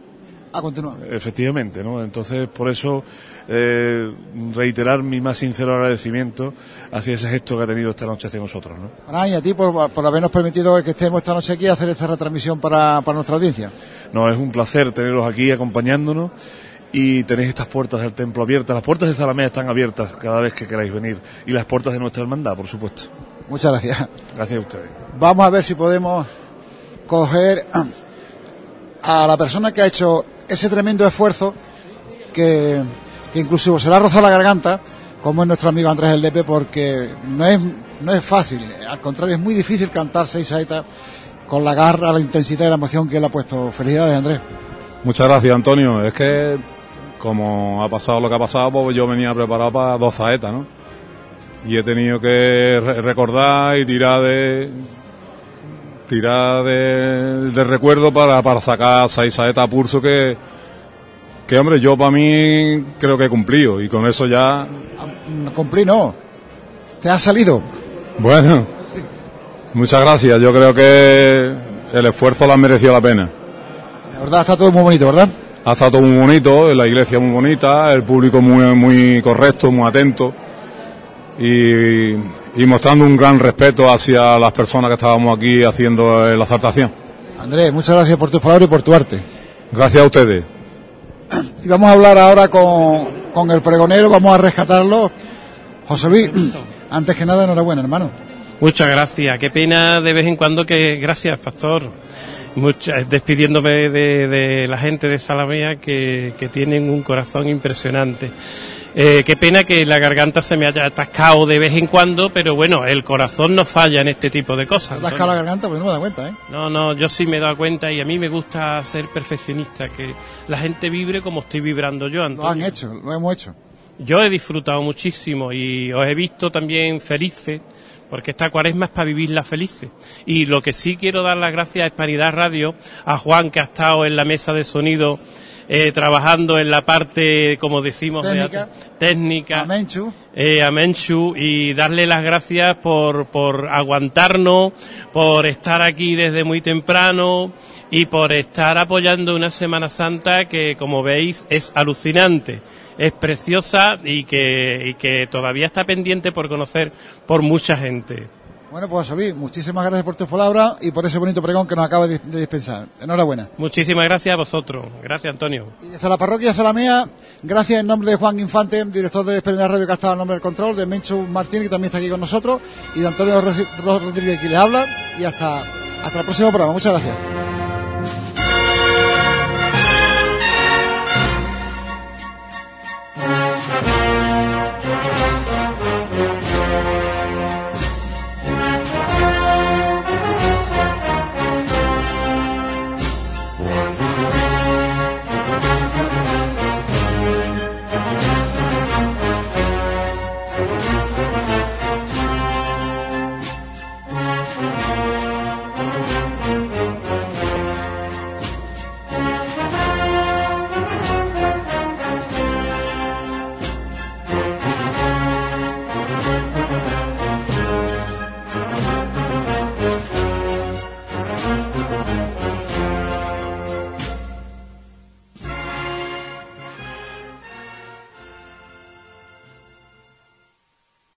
a continuar. Efectivamente, ¿no? Entonces, por eso, eh, reiterar mi más sincero agradecimiento hacia ese gesto que ha tenido esta noche hacia nosotros, ¿no? Ah, y a ti por, por habernos permitido que estemos esta noche aquí a hacer esta retransmisión para, para nuestra audiencia. No, es un placer teneros aquí acompañándonos y tenéis estas puertas del templo abiertas. Las puertas de Zalamea están abiertas cada vez que queráis venir y las puertas de nuestra hermandad, por supuesto. Muchas gracias. Gracias a ustedes. Vamos a ver si podemos coger a la persona que ha hecho ese tremendo esfuerzo que, que inclusive se le ha rozado la garganta, como es nuestro amigo Andrés Lepe, porque no es, no es fácil, al contrario, es muy difícil cantar seis saetas con la garra, la intensidad y la emoción que él ha puesto. Felicidades, Andrés. Muchas gracias, Antonio. Es que, como ha pasado lo que ha pasado, pues yo venía preparado para dos saetas, ¿no? Y he tenido que re- recordar y tirar de... tirar del de recuerdo para, para sacar seis saetas a pulso que, que hombre, yo para mí creo que he cumplido y con eso ya... No cumplí, no. Te ha salido. Bueno, muchas gracias. Yo creo que el esfuerzo la ha merecido la pena. La verdad, está todo muy bonito, ¿verdad? Ha estado todo muy bonito, la iglesia muy bonita, el público muy, muy correcto, muy atento y... y mostrando un gran respeto hacia las personas que estábamos aquí haciendo la exaltación. Andrés, muchas gracias por tus palabras y por tu arte. Gracias a ustedes. Y vamos a hablar ahora con, con el pregonero, vamos a rescatarlo José Luis, antes que nada, enhorabuena, hermano. Muchas gracias. Qué pena de vez en cuando que... Gracias, pastor. Muchas, despidiéndome de, de la gente de Zalamea, que, que tienen un corazón impresionante. Eh, qué pena que la garganta se me haya atascado de vez en cuando, pero bueno, el corazón no falla en este tipo de cosas. ¿Te atasca la garganta? Pues no me da cuenta, ¿eh? No, no, yo sí me he dado cuenta, y a mí me gusta ser perfeccionista, que la gente vibre como estoy vibrando yo, Antonio. Lo han hecho, lo hemos hecho. Yo he disfrutado muchísimo y os he visto también felices, porque esta cuaresma es para vivirla felices. Y lo que sí quiero dar las gracias a Hispanidad Radio, a Juan, que ha estado en la mesa de sonido, eh, trabajando en la parte, como decimos, técnica, de, técnica a, Menchu. Eh, a Menchu, y darle las gracias por, por aguantarnos, por estar aquí desde muy temprano y por estar apoyando una Semana Santa que, como veis, es alucinante. Es preciosa y que, y que todavía está pendiente por conocer por mucha gente. Bueno, pues José Luis, muchísimas gracias por tus palabras y por ese bonito pregón que nos acabas de dispensar. Enhorabuena. Muchísimas gracias a vosotros. Gracias, Antonio. Y desde la parroquia Zalamea, gracias en nombre de Juan Infante, director de Hispanidad Radio, que ha estado en nombre del control, de Menchu Martínez, que también está aquí con nosotros, y de Antonio Rodríguez, que les habla. Y hasta, hasta el próximo programa. Muchas gracias.